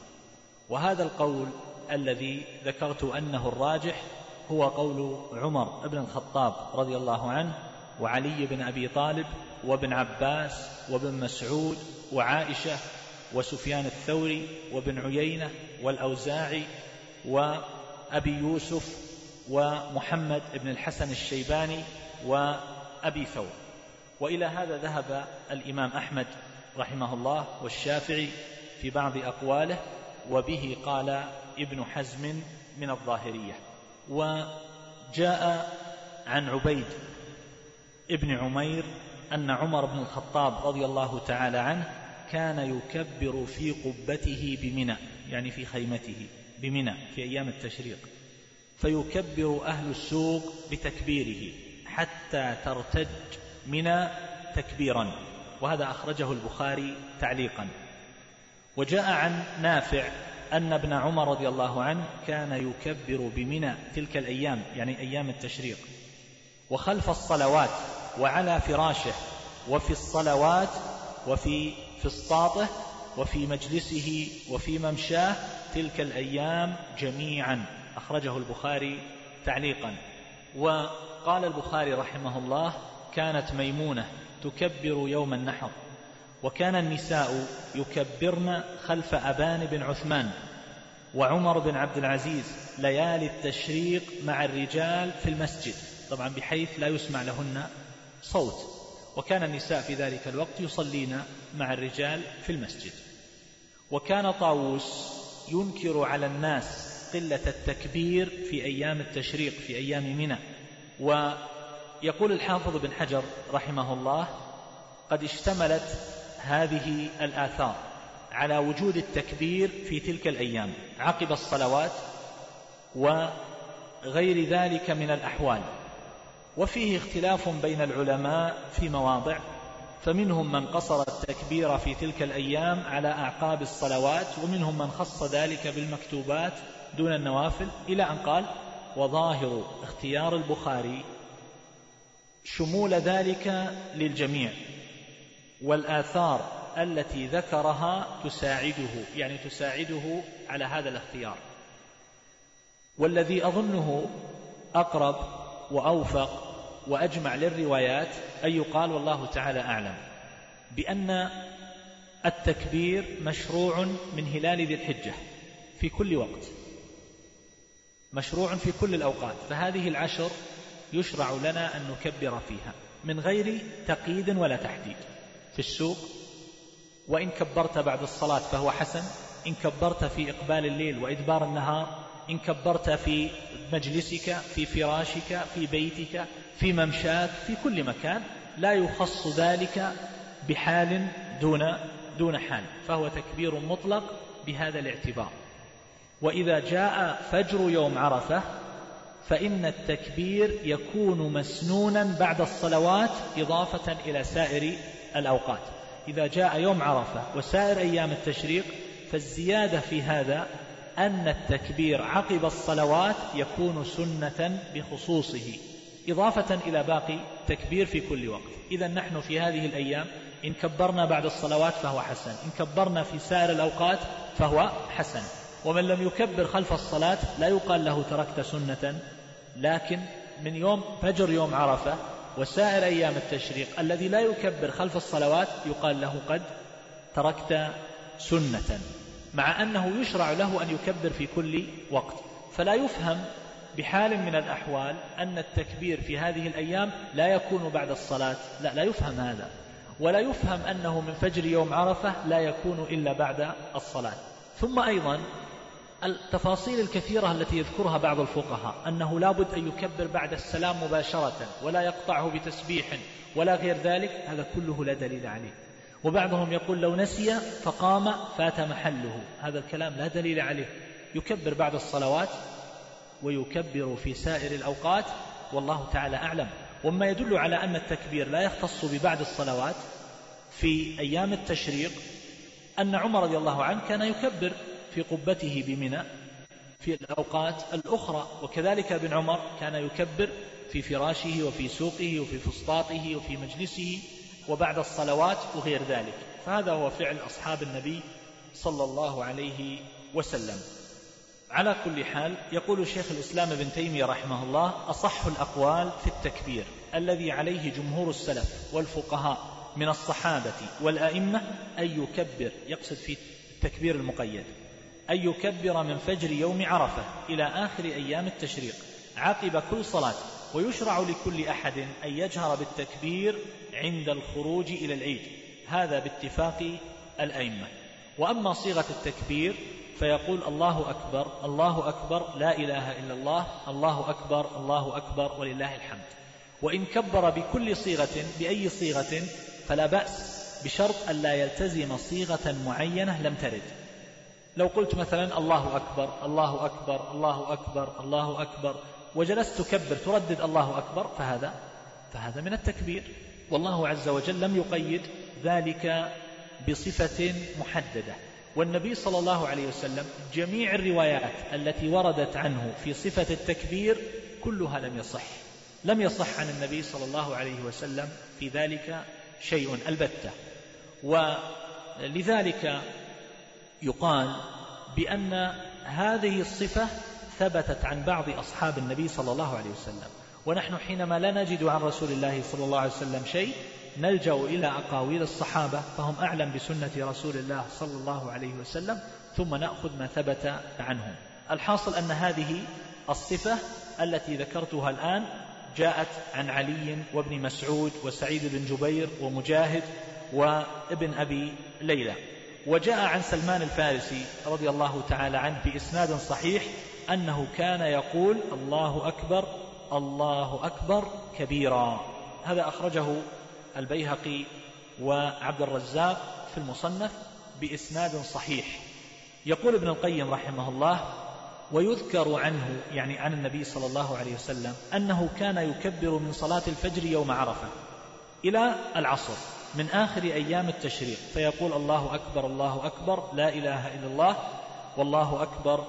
وهذا القول الذي ذكرت أنه الراجح هو قول عمر بن الخطاب رضي الله عنه وعلي بن أبي طالب وابن عباس وابن مسعود وعائشة وسفيان الثوري وابن عيينة والأوزاعي و أبي يوسف ومحمد بن الحسن الشيباني وأبي ثور. وإلى هذا ذهب الإمام أحمد رحمه الله والشافعي في بعض أقواله، وبه قال ابن حزم من الظاهرية. وجاء عن عبيد ابن عمير أن عمر بن الخطاب رضي الله تعالى عنه كان يكبر في قبته بمنى، يعني في خيمته بمنى في أيام التشريق، فيكبر أهل السوق بتكبيره حتى ترتج منى تكبيرا. وهذا أخرجه البخاري تعليقا. وجاء عن نافع أن ابن عمر رضي الله عنه كان يكبر بمنى تلك الأيام، يعني أيام التشريق، وخلف الصلوات وعلى فراشه وفي الصلوات وفي فسطاطه وفي مجلسه وفي ممشاه تلك الأيام جميعا. أخرجه البخاري تعليقا. وقال البخاري رحمه الله كانت ميمونة تكبر يوم النحر، وكان النساء يكبرن خلف أبان بن عثمان وعمر بن عبد العزيز ليالي التشريق مع الرجال في المسجد، طبعا بحيث لا يسمع لهن صوت، وكان النساء في ذلك الوقت يصلين مع الرجال في المسجد. وكان طاووس ينكر على الناس قلة التكبير في أيام التشريق في أيام منى. ويقول الحافظ بن حجر رحمه الله قد اشتملت هذه الآثار على وجود التكبير في تلك الأيام عقب الصلوات وغير ذلك من الأحوال. وفيه اختلاف بين العلماء في مواضع، فمنهم من قصر التكبير في تلك الأيام على أعقاب الصلوات، ومنهم من خص ذلك بالمكتوبات دون النوافل، إلى أن قال وظاهر اختيار البخاري شمول ذلك للجميع، والآثار التي ذكرها تساعده، يعني تساعده على هذا الاختيار. والذي أظنه أقرب وأوفق وأجمع للروايات أن يقال والله تعالى أعلم بأن التكبير مشروع من هلال ذي الحجة في كل وقت، مشروع في كل الأوقات، فهذه العشر يشرع لنا أن نكبر فيها من غير تقييد ولا تحديد. في السوق وإن كبرت بعد الصلاة فهو حسن، إن كبرت في إقبال الليل وإدبار النهار، إن كبرت في مجلسك، في فراشك، في بيتك، في ممشاك، في كل مكان، لا يخص ذلك بحال دون دون حال، فهو تكبير مطلق بهذا الاعتبار. وإذا جاء فجر يوم عرفة فإن التكبير يكون مسنونا بعد الصلوات إضافة إلى سائر الأوقات. إذا جاء يوم عرفة وسائر أيام التشريق فالزيادة في هذا أن التكبير عقب الصلوات يكون سنة بخصوصه إضافة إلى باقي تكبير في كل وقت. إذا نحن في هذه الأيام إن كبرنا بعد الصلوات فهو حسن، إن كبرنا في سائر الأوقات فهو حسن. ومن لم يكبر خلف الصلاة لا يقال له تركت سنة، لكن من يوم فجر يوم عرفة وسائر أيام التشريق الذي لا يكبر خلف الصلوات يقال له قد تركت سنة، مع أنه يشرع له أن يكبر في كل وقت. فلا يفهم بحال من الأحوال أن التكبير في هذه الأيام لا يكون بعد الصلاة، لا لا يفهم هذا، ولا يفهم أنه من فجر يوم عرفة لا يكون إلا بعد الصلاة. ثم أيضا التفاصيل الكثيرة التي يذكرها بعض الفقهاء أنه لا بد أن يكبر بعد السلام مباشرة ولا يقطعه بتسبيح ولا غير ذلك، هذا كله لا دليل عليه. وبعضهم يقول لو نسي فقام فات محله، هذا الكلام لا دليل عليه، يكبر بعد الصلوات ويكبر في سائر الأوقات والله تعالى أعلم. وما يدل على أن التكبير لا يختص ببعد الصلوات في أيام التشريق أن عمر رضي الله عنه كان يكبر في قبته بمنى في الأوقات الأخرى، وكذلك ابن عمر كان يكبر في فراشه وفي سوقه وفي فسطاطه وفي مجلسه وبعد الصلوات وغير ذلك، فهذا هو فعل أصحاب النبي صلى الله عليه وسلم. على كل حال يقول شيخ الإسلام ابن تيمية رحمه الله أصح الأقوال في التكبير الذي عليه جمهور السلف والفقهاء من الصحابة والأئمة أن يكبر، يقصد في التكبير المقيد، أن يكبر من فجر يوم عرفة إلى آخر أيام التشريق عقب كل صلاة. ويشرع لكل أحد أن يجهر بالتكبير عند الخروج إلى العيد، هذا باتفاق الأئمة. وأما صيغة التكبير فيقول الله أكبر الله أكبر لا إله إلا الله الله أكبر الله أكبر ولله الحمد. وإن كبر بكل صيغة بأي صيغة فلا بأس، بشرط أن لا يلتزم صيغة معينة لم ترد. لو قلت مثلا الله أكبر الله أكبر الله أكبر الله أكبر وجلست تكبر تردد الله أكبر فهذا فهذا من التكبير، والله عز وجل لم يقيد ذلك بصفة محددة. والنبي صلى الله عليه وسلم جميع الروايات التي وردت عنه في صفة التكبير كلها لم يصح لم يصح عن النبي صلى الله عليه وسلم في ذلك شيء البتة. ولذلك يقال بأن هذه الصفة ثبتت عن بعض أصحاب النبي صلى الله عليه وسلم، ونحن حينما لا نجد عن رسول الله صلى الله عليه وسلم شيء نلجأ إلى أقاويل الصحابة، فهم أعلم بسنة رسول الله صلى الله عليه وسلم، ثم نأخذ ما ثبت عنهم. الحاصل أن هذه الصفة التي ذكرتها الآن جاءت عن علي وابن مسعود وسعيد بن جبير ومجاهد وابن أبي ليلى. وجاء عن سلمان الفارسي رضي الله تعالى عنه بإسناد صحيح أنه كان يقول الله أكبر الله أكبر كبيرا، هذا أخرجه البيهقي وعبد الرزاق في المصنف بإسناد صحيح. يقول ابن القيم رحمه الله ويذكر عنه يعني عن النبي صلى الله عليه وسلم أنه كان يكبر من صلاة الفجر يوم عرفة إلى العصر من آخر أيام التشريق، فيقول الله أكبر الله أكبر لا إله إلا الله والله أكبر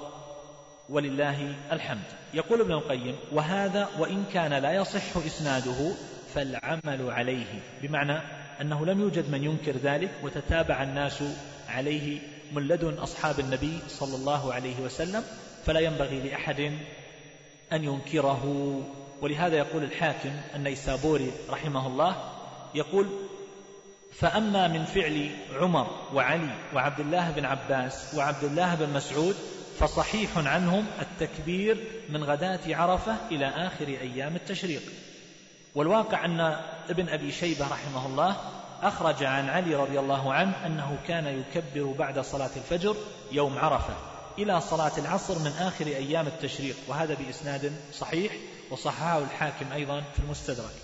ولله الحمد. يقول ابن القيم وهذا وإن كان لا يصح إسناده فالعمل عليه، بمعنى أنه لم يوجد من ينكر ذلك وتتابع الناس عليه من لدن أصحاب النبي صلى الله عليه وسلم، فلا ينبغي لأحد أن ينكره. ولهذا يقول الحاكم النيسابوري رحمه الله، يقول: فأما من فعل عمر وعلي وعبد الله بن عباس وعبد الله بن مسعود فصحيح عنهم التكبير من غداة عرفة إلى آخر أيام التشريق. والواقع أن ابن أبي شيبة رحمه الله أخرج عن علي رضي الله عنه أنه كان يكبر بعد صلاة الفجر يوم عرفة إلى صلاة العصر من آخر أيام التشريق، وهذا بإسناد صحيح، وصححه الحاكم أيضا في المستدرك.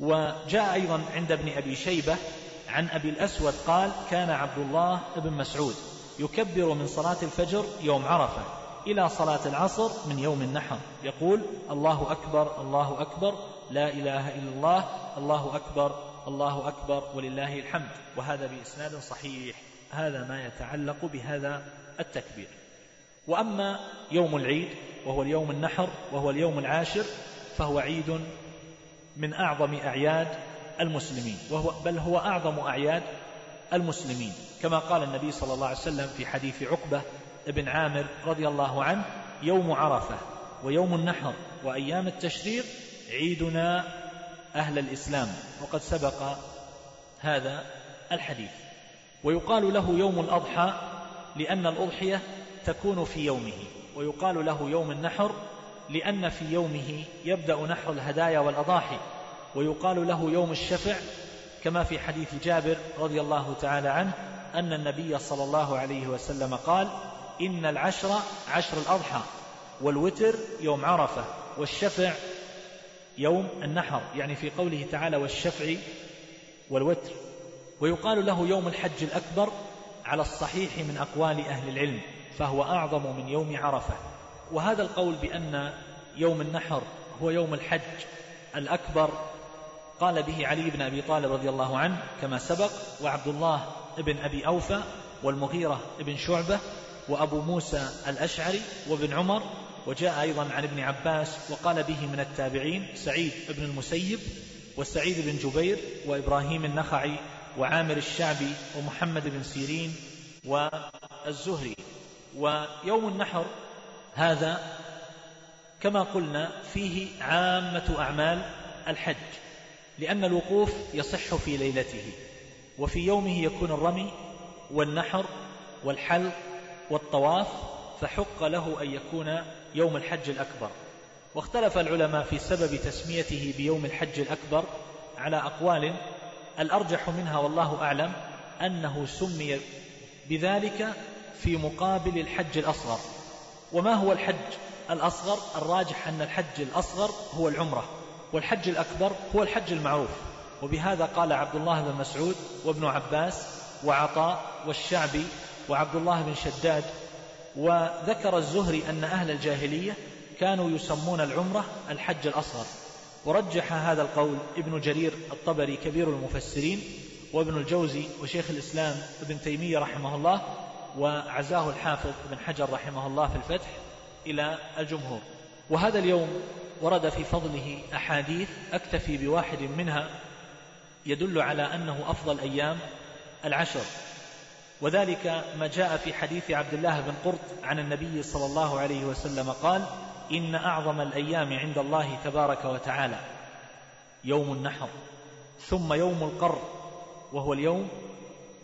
وجاء أيضا عند ابن أبي شيبة عن أبي الأسود قال: كان عبد الله بن مسعود يكبر من صلاة الفجر يوم عرفة إلى صلاة العصر من يوم النحر، يقول: الله أكبر الله أكبر، لا إله إلا الله، الله أكبر الله أكبر ولله الحمد، وهذا بإسناد صحيح. هذا ما يتعلق بهذا التكبير. وأما يوم العيد وهو اليوم النحر وهو اليوم العاشر فهو عيد من أعظم أعياد المسلمين، وهو بل هو أعظم أعياد المسلمين، كما قال النبي صلى الله عليه وسلم في حديث عقبة بن عامر رضي الله عنه: يوم عرفة ويوم النحر وأيام التشريق عيدنا أهل الإسلام، وقد سبق هذا الحديث. ويقال له يوم الأضحى لأن الأضحية تكون في يومه، ويقال له يوم النحر لأن في يومه يبدأ نحر الهدايا والأضاحي، ويقال له يوم الشفع كما في حديث جابر رضي الله تعالى عنه أن النبي صلى الله عليه وسلم قال: إن العشر عشر الأضحى، والوتر يوم عرفة، والشفع يوم النحر، يعني في قوله تعالى: والشفع والوتر. ويقال له يوم الحج الأكبر على الصحيح من أقوال أهل العلم، فهو أعظم من يوم عرفة. وهذا القول بأن يوم النحر هو يوم الحج الأكبر قال به علي بن أبي طالب رضي الله عنه كما سبق، وعبد الله بن أبي أوفى، والمغيرة بن شعبة، وأبو موسى الأشعري، وابن عمر. وجاء أيضا عن ابن عباس وقال به من التابعين سعيد بن المسيب وسعيد بن جبير وإبراهيم النخعي وعامر الشعبي ومحمد بن سيرين والزهري. ويوم النحر هذا كما قلنا فيه عامة أعمال الحج، لأن الوقوف يصح في ليلته، وفي يومه يكون الرمي والنحر والحلق والطواف، فحق له أن يكون يوم الحج الأكبر. واختلف العلماء في سبب تسميته بيوم الحج الأكبر على أقوال، الأرجح منها والله أعلم أنه سمي بذلك في مقابل الحج الأصغر. وما هو الحج الأصغر؟ الراجح أن الحج الأصغر هو العمرة، والحج الأكبر هو الحج المعروف. وبهذا قال عبد الله بن مسعود وابن عباس وعطاء والشعبي وعبد الله بن شداد. وذكر الزهري أن أهل الجاهلية كانوا يسمون العمرة الحج الأصغر، ورجح هذا القول ابن جرير الطبري كبير المفسرين، وابن الجوزي، وشيخ الإسلام ابن تيمية رحمه الله، وعزاه الحافظ ابن حجر رحمه الله في الفتح، إلى الجمهور. وهذا اليوم ورد في فضله أحاديث أكتفي بواحد منها يدل على أنه أفضل أيام العشر، وذلك ما جاء في حديث عبد الله بن قرط عن النبي صلى الله عليه وسلم قال: إن أعظم الأيام عند الله تبارك وتعالى يوم النحر، ثم يوم القر وهو اليوم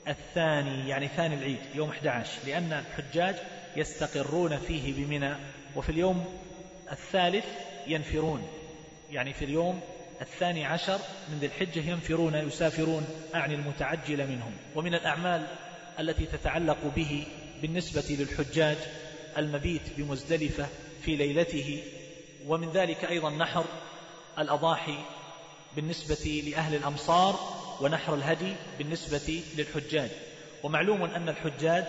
الثاني، يعني ثاني العيد يوم أحد عشر، لأن الحجاج يستقرون فيه بمنى، وفي اليوم الثالث ينفرون، يعني في اليوم الثاني عشر من ذي الحجة ينفرون يسافرون، أعني المتعجل منهم. ومن الأعمال التي تتعلق به بالنسبة للحجاج المبيت بمزدلفة في ليلته، ومن ذلك أيضا نحر الأضاحي بالنسبة لأهل الأمصار، ونحر الهدي بالنسبة للحجاج. ومعلوم أن الحجاج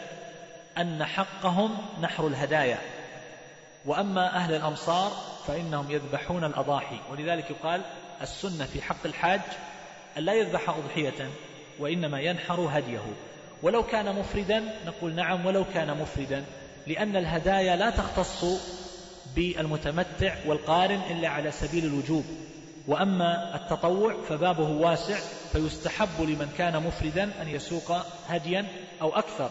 أن حقهم نحر الهدايا، وأما أهل الأمصار فإنهم يذبحون الأضاحي. ولذلك يقال السنة في حق الحاج أن لا يذبح أضحية وإنما ينحر هديه، ولو كان مفردا نقول نعم ولو كان مفردا، لأن الهدايا لا تختص بالمتمتع والقارن إلا على سبيل الوجوب، وأما التطوع فبابه واسع، فيستحب لمن كان مفردا أن يسوق هديا أو أكثر.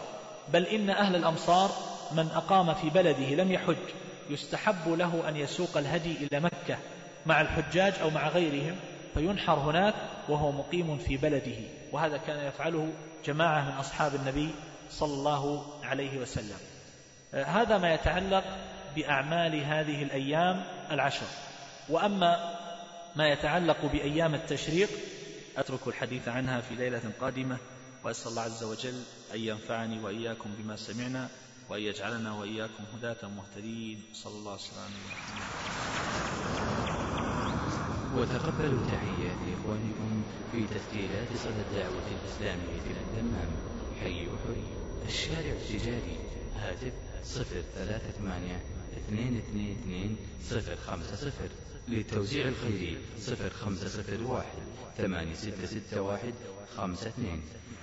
بل إن أهل الأمصار من أقام في بلده لم يحج يستحب له أن يسوق الهدي إلى مكة مع الحجاج أو مع غيرهم فينحر هناك وهو مقيم في بلده، وهذا كان يفعله جماعة من أصحاب النبي صلى الله عليه وسلم. هذا ما يتعلق بأعمال هذه الأيام العشر. وأما ما يتعلق بأيام التشريق أترك الحديث عنها في ليلة قادمة، وأسأل الله عز وجل أن ينفعني وإياكم بما سمعنا وأن يجعلنا وإياكم هداة مهتدين، صلى الله عليه وسلم. وتقبلوا تحيات إخوانكم في تسجيلات صدى الدعوة الإسلامية في الدمام، حي وحري الشارع التجاري، هاتف صفر ثلاثة ثمانية اثنين اثنين اثنين صفر خمسة صفر، للتوزيع الخيري صفر خمسة صفر واحد ثمانية ستة ستة واحد خمسة اثنين.